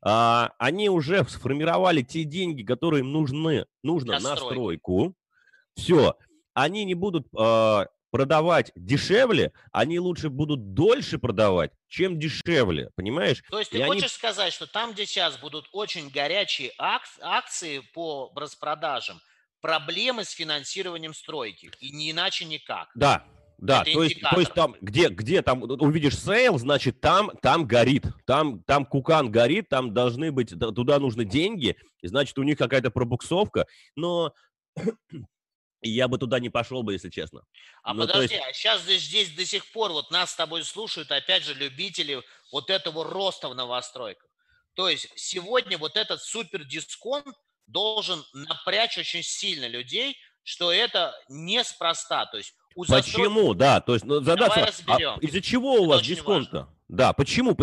они уже сформировали те деньги, которые им нужно на стройку, все, они не будут... продавать дешевле, они лучше будут дольше продавать, чем дешевле, понимаешь? То есть ты хочешь сказать, что там, где сейчас будут очень горячие акции по распродажам, проблемы с финансированием стройки, и не иначе никак. Да, то есть там, где там увидишь сейл, значит, там горит, там кукан горит, там должны быть, туда нужны деньги, значит, у них какая-то пробуксовка, но... И я бы туда не пошел бы, если честно. Подожди, а сейчас здесь до сих пор вот нас с тобой слушают, опять же, любители вот этого роста в новостройках. То есть сегодня вот этот супердисконт должен напрячь очень сильно людей, что это неспроста. То есть у почему, да, то есть задаться, а из-за чего у вас дисконт-то? Да, почему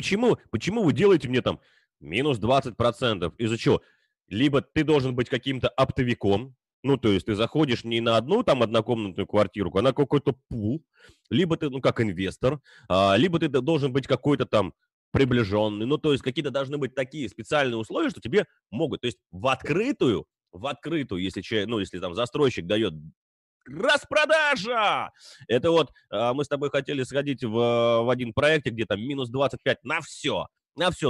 вы делаете мне там минус 20%? Из-за чего? Либо ты должен быть каким-то оптовиком, ну, то есть ты заходишь не на одну там однокомнатную квартиру, а на какой-то пул, либо ты, ну, как инвестор, либо ты должен быть какой-то там приближенный, ну, то есть какие-то должны быть такие специальные условия, что тебе могут, то есть в открытую, если там застройщик дает распродажа, это вот мы с тобой хотели сходить в один проект, где там минус 25 на все,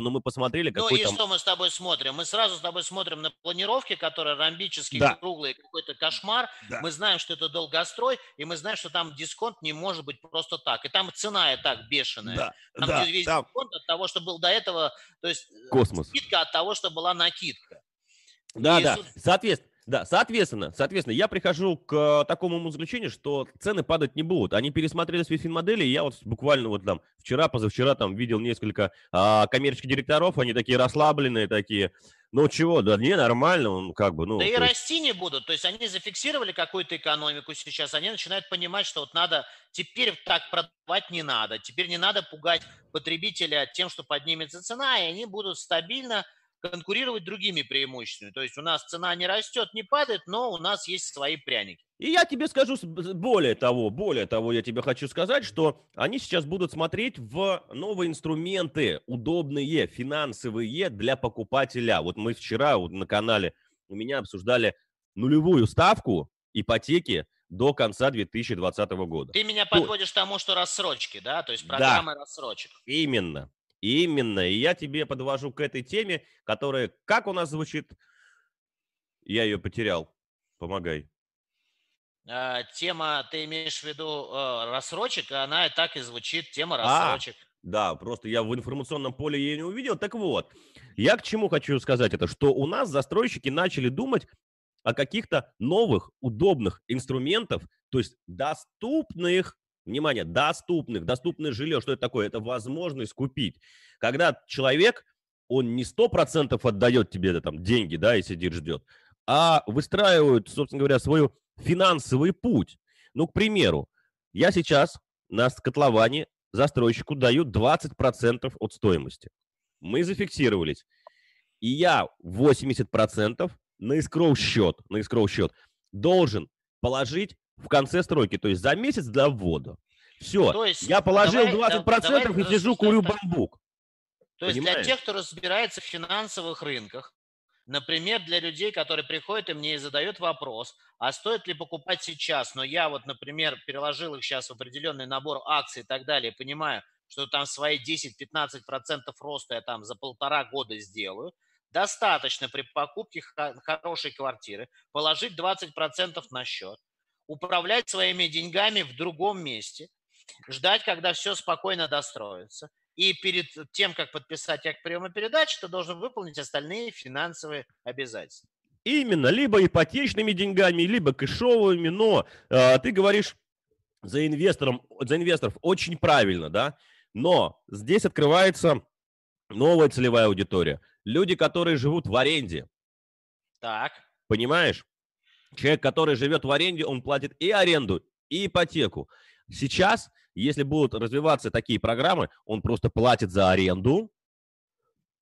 но мы посмотрели, какой там... Ну и что мы с тобой смотрим? Мы сразу с тобой смотрим на планировки, которые ромбические, круглые, какой-то кошмар. Да. Мы знаем, что это долгострой, и мы знаем, что там дисконт не может быть просто так. И там цена и так бешеная. Да. Там весь дисконт от того, что был до этого, то есть космос. Скидка от того, что была накидка. Соответственно, я прихожу к такому заключению, что цены падать не будут. Они пересмотрели свои финмодели, и я вот буквально вот там вчера-позавчера там видел несколько коммерческих директоров, они такие расслабленные, такие, ну чего, да не, нормально, он как бы, ну... Да и расти не будут, то есть они зафиксировали какую-то экономику сейчас, они начинают понимать, что вот надо, теперь так продавать не надо, теперь не надо пугать потребителя тем, что поднимется цена, и они будут стабильно конкурировать другими преимуществами. То есть у нас цена не растет, не падает, но у нас есть свои пряники. И я тебе скажу, более того, я тебе хочу сказать, что они сейчас будут смотреть в новые инструменты, удобные, финансовые для покупателя. Вот мы вчера на канале у меня обсуждали нулевую ставку ипотеки до конца 2020 года. Ты меня подводишь к тому, что рассрочки, да? То есть программы рассрочек. Именно. И я тебе подвожу к этой теме, которая, как у нас звучит, я ее потерял. Помогай. Тема, ты имеешь в виду рассрочек, она и так и звучит, тема рассрочек. Да, просто я в информационном поле ее не увидел. Так вот, я к чему хочу сказать это, что у нас застройщики начали думать о каких-то новых, удобных инструментах, то есть доступных, внимание, доступное жилье. Что это такое? Это возможность купить. Когда человек, он не 100% отдает тебе там деньги, да, и сидит, ждет, а выстраивают, собственно говоря, свою финансовый путь. Ну, к примеру, я сейчас на котловане застройщику даю 20% от стоимости. Мы зафиксировались. И я 80% на искроу счет должен положить в конце стройки, то есть за месяц до ввода. Все, то есть, я положил 20% и сижу, курю бамбук. То есть для тех, кто разбирается в финансовых рынках, например, для людей, которые приходят и мне задают вопрос, а стоит ли покупать сейчас, но я вот, например, переложил их сейчас в определенный набор акций и так далее, понимаю, что там свои 10-15% роста я там за полтора года сделаю, достаточно при покупке хорошей квартиры положить 20% на счет, управлять своими деньгами в другом месте, ждать, когда все спокойно достроится. И перед тем, как подписать акт приема передачи, ты должен выполнить остальные финансовые обязательства. Именно, либо ипотечными деньгами, либо кэшовыми, но ты говоришь за инвесторов очень правильно, да? Но здесь открывается новая целевая аудитория. Люди, которые живут в аренде. Так. Понимаешь? Человек, который живет в аренде, он платит и аренду, и ипотеку. Сейчас, если будут развиваться такие программы, он просто платит за аренду.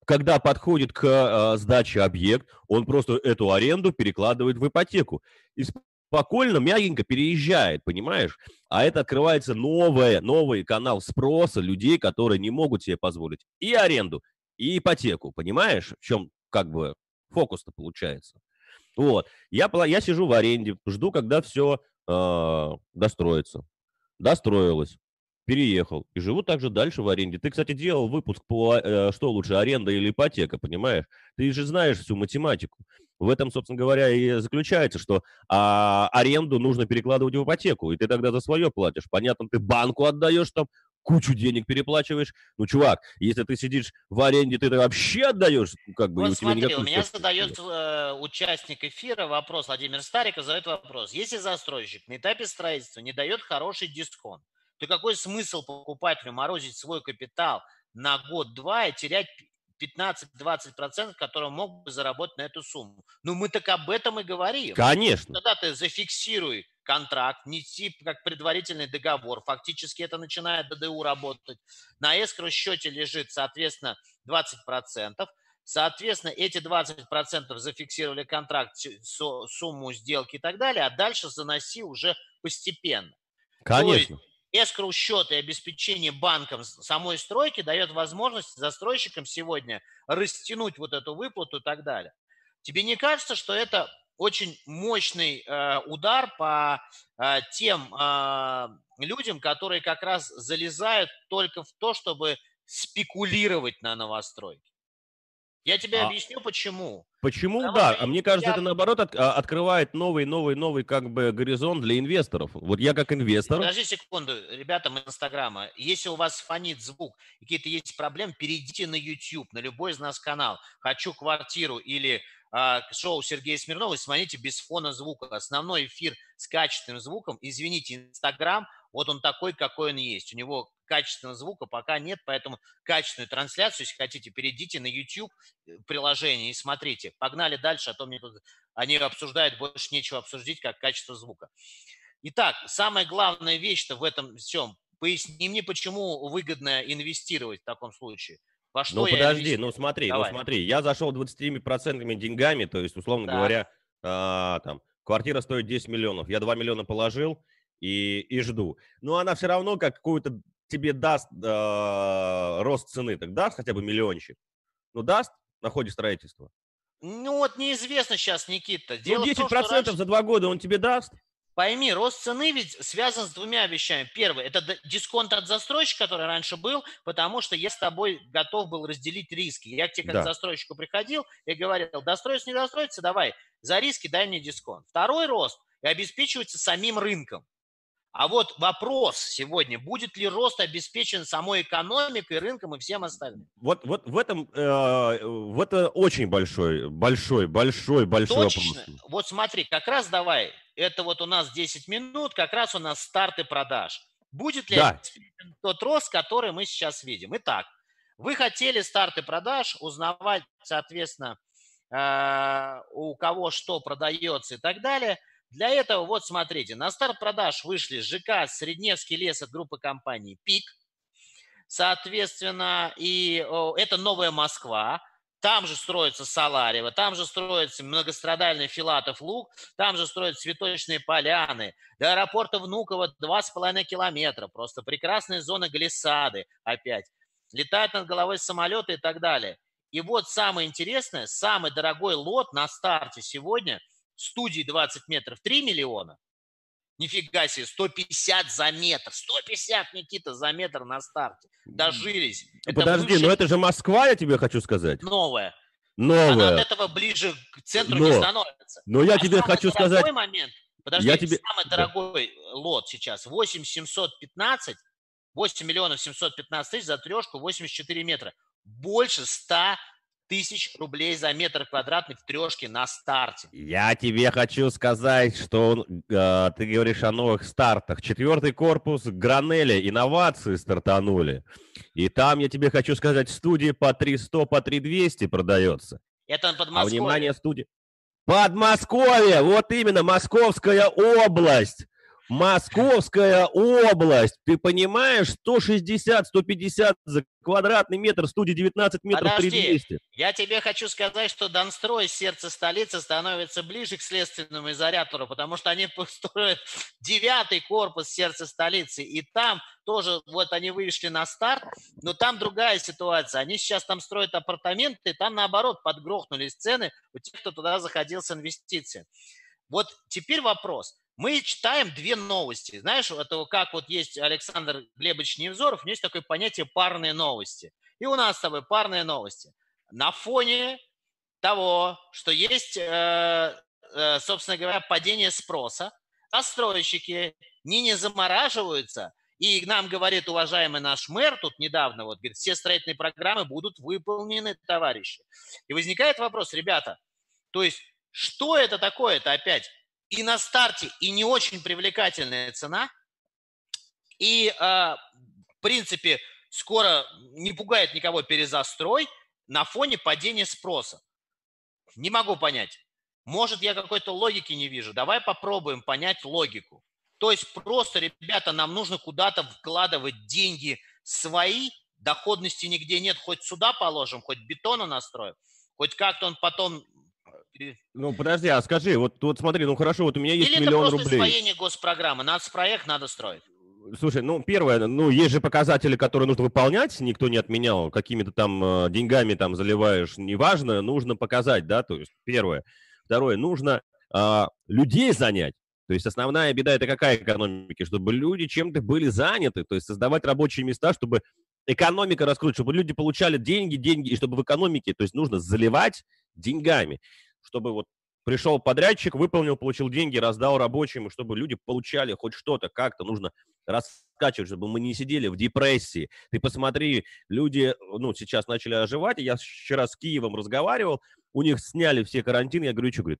Когда подходит к сдаче объект, он просто эту аренду перекладывает в ипотеку. И спокойно, мягенько переезжает, понимаешь? А это открывается новый канал спроса людей, которые не могут себе позволить и аренду, и ипотеку. Понимаешь, в чем как бы фокус-то получается? Вот. Я сижу в аренде, жду, когда все достроится. Достроилась, переехал и живу также дальше в аренде. Ты, кстати, делал выпуск по что лучше, аренда или ипотека, понимаешь? Ты же знаешь всю математику. В этом, собственно говоря, и заключается, что аренду нужно перекладывать в ипотеку, и ты тогда за свое платишь. Понятно, ты банку отдаешь там, кучу денег переплачиваешь. Ну, чувак, если ты сидишь в аренде, ты вообще отдаешь, как бы... Вот смотри, у меня задает участник эфира вопрос, Владимир Стариков задает вопрос. Если застройщик на этапе строительства не дает хороший дисконт, то какой смысл покупателю морозить свой капитал на год-два и терять 15-20%, которые мог бы заработать на эту сумму? Ну, мы так об этом и говорим. Конечно. Тогда ты зафиксируй контракт, не тип как предварительный договор. Фактически это начинает ДДУ работать. На эскроу-счете лежит, соответственно, 20%. Соответственно, эти 20% зафиксировали контракт, сумму сделки и так далее, а дальше заноси уже постепенно. Конечно. То есть эскроу-счет и обеспечение банком самой стройки дает возможность застройщикам сегодня растянуть вот эту выплату и так далее. Тебе не кажется, что это... очень мощный удар по тем людям, которые как раз залезают только в то, чтобы спекулировать на новостройке. Я тебе объясню, почему. Почему, да. А мне кажется, это наоборот открывает новый как бы горизонт для инвесторов. Вот я как инвестор... Подожди секунду, ребята, мы Инстаграма. Если у вас фонит звук, какие-то есть проблемы, перейдите на YouTube, на любой из нас канал. «Хочу квартиру» или... шоу Сергея Смирнова, смотрите без фона звука. Основной эфир с качественным звуком. Извините, Инстаграм, вот он такой, какой он есть. У него качественного звука пока нет, поэтому качественную трансляцию, если хотите, перейдите на YouTube приложение и смотрите. Погнали дальше, а то мне тут они обсуждают, больше нечего обсуждать, как качество звука. Итак, самая главная вещь-то в этом всем. Поясни мне, почему выгодно инвестировать в таком случае. Во что ну смотри, я зашел 20% деньгами, то есть, условно говоря, там, квартира стоит 10 миллионов, я 2 миллиона положил и жду. Но она все равно как какую-то тебе даст рост цены, так даст хотя бы миллиончик, но даст на ходе строительства. Ну вот неизвестно сейчас, Никита. Дело ну 10% в том, что раньше... за 2 года он тебе даст? Пойми, рост цены ведь связан с двумя вещами. Первый – это дисконт от застройщика, который раньше был, потому что я с тобой готов был разделить риски. Я к тебе как к застройщику приходил и говорил, достроится, не достроится, давай, за риски дай мне дисконт. Второй рост обеспечивается самим рынком. А вот вопрос сегодня, будет ли рост обеспечен самой экономикой, рынком и всем остальным? Вот в этом это очень большой вопрос. Вот смотри, как раз давай… Это вот у нас 10 минут, как раз у нас старты продаж. Будет ли тот рост, который мы сейчас видим? Итак, вы хотели старты продаж, узнавать, соответственно, у кого что продается и так далее. Для этого, вот смотрите, на старт продаж вышли ЖК «Средневский лес» от группы компаний «Пик». Соответственно, и это «Новая Москва». Там же строится Саларево, там же строится многострадальный Филатов Луг, там же строятся Цветочные поляны. До аэропорта Внуково 2,5 километра, просто прекрасная зона глиссады опять. Летают над головой самолеты и так далее. И вот самое интересное, самый дорогой лот на старте сегодня, студии 20 метров, 3 миллиона. Нифига себе, 150 за метр. 150, Никита, за метр на старте. Дожились. Подожди, но это же Москва, я тебе хочу сказать. Новая. Она от этого ближе к центру не становится. Но я тебе хочу сказать... Самый дорогой момент, самый дорогой лот сейчас, 8 миллионов 715 тысяч за трешку, 84 метра. Больше 100 тысяч рублей за метр квадратный в трешке на старте. Я тебе хочу сказать, что ты говоришь о новых стартах. 4-й корпус Гранели Инновации стартанули. И там, я тебе хочу сказать, студии по 300, по 3200 продается. Это Подмосковье. А внимание, студии. Подмосковье! Вот именно, Московская область. Московская область, ты понимаешь, 160-150 за квадратный метр, студии 19 метров 3200. Я тебе хочу сказать, что Донстрой, сердце столицы, становится ближе к следственному изолятору, потому что они построят 9-й корпус сердца столицы, и там тоже, вот они вышли на старт, но там другая ситуация, они сейчас там строят апартаменты, там наоборот подгрохнулись цены у тех, кто туда заходил с инвестицией. Вот теперь вопрос. Мы читаем две новости. Знаешь, это как вот есть Александр Глебович Невзоров, у него есть такое понятие парные новости. И у нас с тобой парные новости. На фоне того, что есть, собственно говоря, падение спроса, застройщики не замораживаются. И нам говорит уважаемый наш мэр тут недавно, вот говорит, все строительные программы будут выполнены, товарищи. И возникает вопрос, ребята, то есть что это такое-то опять? И на старте, и не очень привлекательная цена, и, в принципе, скоро не пугает никого перезастрой на фоне падения спроса. Не могу понять. Может, я какой-то логики не вижу. Давай попробуем понять логику. То есть просто, ребята, нам нужно куда-то вкладывать деньги свои, доходности нигде нет. Хоть сюда положим, хоть бетона настроим, хоть как-то он потом... Ну, подожди, а скажи, вот смотри, ну хорошо, вот у меня есть миллион рублей. Или это просто освоение госпрограммы, нацпроект надо строить. Слушай, ну первое, ну есть же показатели, которые нужно выполнять, никто не отменял, какими-то там деньгами там заливаешь, неважно, нужно показать, да, то есть первое. Второе, нужно людей занять. То есть основная беда это какая экономики, чтобы люди чем-то были заняты, то есть создавать рабочие места, чтобы экономика раскрутить, чтобы люди получали деньги, и чтобы в экономике, то есть нужно заливать деньгами. Чтобы вот пришел подрядчик, выполнил, получил деньги, раздал рабочим, и чтобы люди получали хоть что-то, как-то нужно раскачивать, чтобы мы не сидели в депрессии. Ты посмотри, люди, ну, сейчас начали оживать, я вчера с Киевом разговаривал, у них сняли все карантины, я говорю, что, говорит,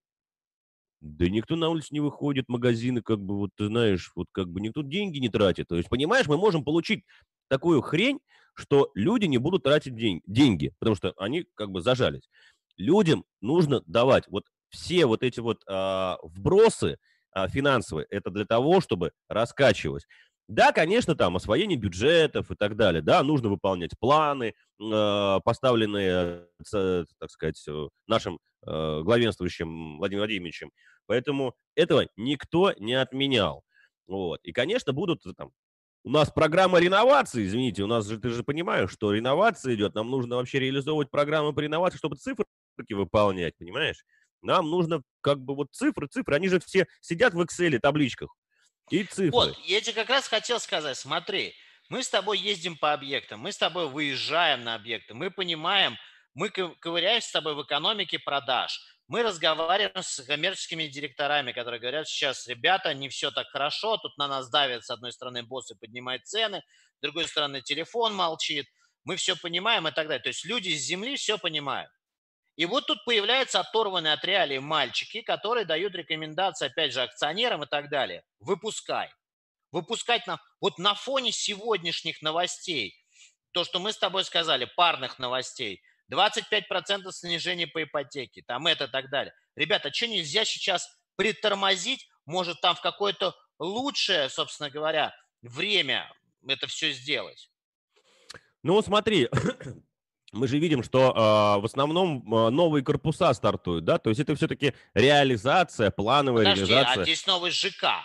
да никто на улицу не выходит, магазины, как бы, вот ты знаешь, вот как бы никто деньги не тратит. То есть, понимаешь, мы можем получить такую хрень, что люди не будут тратить деньги, потому что они как бы зажались. Людям нужно давать вот все вот эти вот вбросы финансовые, это для того, чтобы раскачивать. Да, конечно, там освоение бюджетов и так далее, да, нужно выполнять планы, поставленные, так сказать, нашим главенствующим Владимиром Владимировичем, поэтому этого никто не отменял, вот, и, конечно, будут там, у нас программа реновации, извините, у нас же, ты же понимаешь, что реновация идет, нам нужно вообще реализовывать программу по реновации, чтобы цифры выполнять, понимаешь, нам нужно как бы вот цифры, они же все сидят в Excel табличках. И цифры. Вот, я тебе как раз хотел сказать, смотри, мы с тобой ездим по объектам, мы с тобой выезжаем на объекты, мы понимаем, мы ковыряемся с тобой в экономике продаж, мы разговариваем с коммерческими директорами, которые говорят сейчас, ребята, не все так хорошо, тут на нас давят, с одной стороны, боссы поднимают цены, с другой стороны, телефон молчит, мы все понимаем и так далее. То есть люди с земли все понимают. И вот тут появляются оторванные от реалий мальчики, которые дают рекомендации, опять же, акционерам и так далее. Выпускай. Выпускать нам. Вот на фоне сегодняшних новостей, то, что мы с тобой сказали, парных новостей, 25% снижения по ипотеке, там это, так далее. Ребята, что нельзя сейчас притормозить? Может, там в какое-то лучшее, собственно говоря, время это все сделать? Ну, смотри... Мы же видим, что в основном новые корпуса стартуют, да? То есть это все-таки реализация, плановая реализация. А здесь новый ЖК,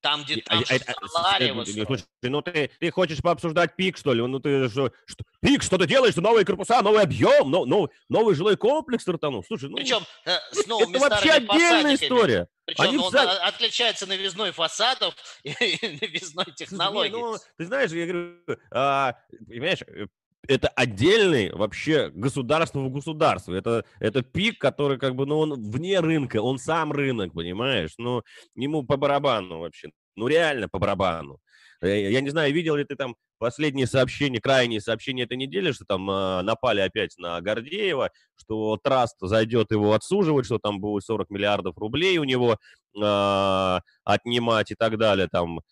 там, где там Саларево. Слушай, ну ты хочешь пообсуждать Пик, что ли? Ну ты же, Пик, что ты делаешь? Новые корпуса, новый объем, новый жилой комплекс стартанул. Слушай, ну причем с новыми это вообще отдельная история. Причем отличается новизной фасадов и новизной технологий. Ну, ты знаешь, я говорю, понимаешь, это отдельный вообще государство в государстве. Это Пик, который как бы, ну, он вне рынка, он сам рынок, понимаешь? Ну, ему по барабану вообще. Ну, реально по барабану. Я не знаю, видел ли ты там последние сообщения, крайние сообщения этой недели, что там напали опять на Гордеева, что Траст зайдет его отсуживать, что там будет 40 миллиардов рублей у него отнимать и так далее, там.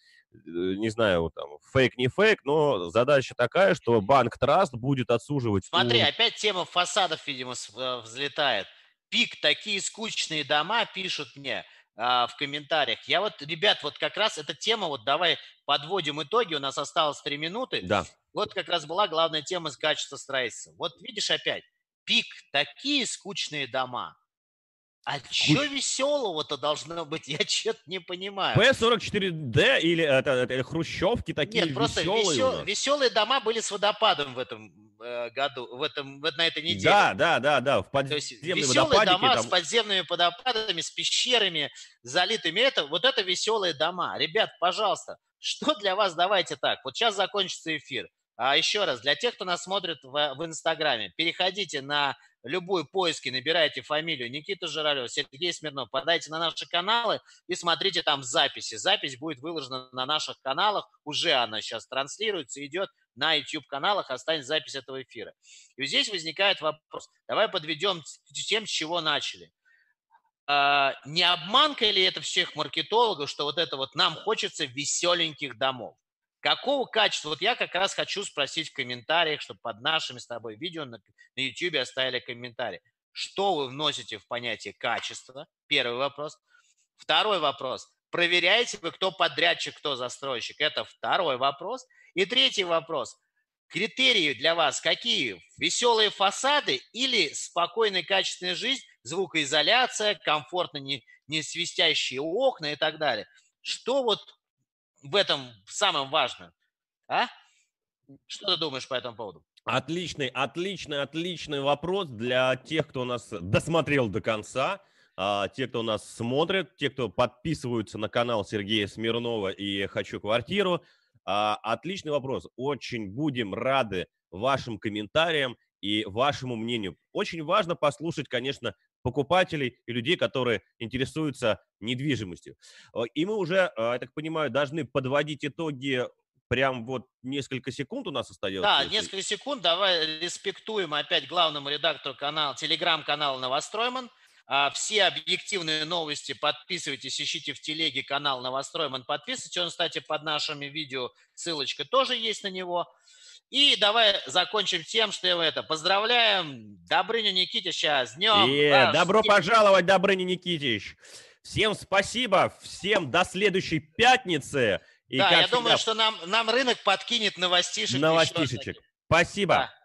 Не знаю, там, фейк, не фейк, но задача такая, что банк Траст будет отсуживать... Смотри, опять тема фасадов, видимо, взлетает. Пик, такие скучные дома, пишут мне в комментариях. Я вот, ребят, вот как раз эта тема, вот давай подводим итоги, у нас осталось 3 минуты. Да. Вот как раз была главная тема с качества строительства. Вот видишь опять, Пик, такие скучные дома. А что веселого-то должно быть? Я что-то не понимаю. П-44Д или это хрущевки такие. Нет, просто веселые дома были с водопадом в этом году, на этой неделе. Да, в подземные веселые дома там... с подземными водопадами, с пещерами, залитыми. Это веселые дома. Ребят, пожалуйста, что для вас? Давайте так. Вот сейчас закончится эфир. А еще раз, для тех, кто нас смотрит в Инстаграме, переходите на... Любой поиск, набирайте фамилию Никита Журавлев, Сергей Смирнов, подайте на наши каналы и смотрите там записи. Запись будет выложена на наших каналах, уже она сейчас транслируется, идет на YouTube-каналах, останется запись этого эфира. И здесь возникает вопрос, давай подведем тем, с чего начали. Не обманка ли это всех маркетологов, что вот это вот нам хочется веселеньких домов? Какого качества? Вот я как раз хочу спросить в комментариях, чтобы под нашими с тобой видео на YouTube оставили комментарии. Что вы вносите в понятие качества? Первый вопрос. Второй вопрос. Проверяете вы, кто подрядчик, кто застройщик? Это второй вопрос. И третий вопрос. Критерии для вас какие? Веселые фасады или спокойная качественная жизнь, звукоизоляция, комфортно, не свистящие окна и так далее? Что вот... В этом самом важном. А? Что ты думаешь по этому поводу? Отличный вопрос для тех, кто нас досмотрел до конца, те, кто нас смотрит, те, кто подписываются на канал Сергея Смирнова и «Хочу квартиру». Отличный вопрос. Очень будем рады вашим комментариям и вашему мнению. Очень важно послушать, конечно, покупателей и людей, которые интересуются недвижимостью. И мы уже, я так понимаю, должны подводить итоги, прям вот несколько секунд у нас остается. Да, несколько секунд. Давай респектуем опять главному редактору канала, телеграм-канала «Новостройман». Все объективные новости подписывайтесь, ищите в телеге канал «Новостройман», подписывайтесь. Он, кстати, под нашими видео ссылочка тоже есть на него. И давай закончим тем, что поздравляем Добрыню Никитича с днем. Добро пожаловать, Добрыня Никитич. Всем спасибо, всем до следующей пятницы. И да, я думаю, что нам рынок подкинет новостишек. Спасибо. Да.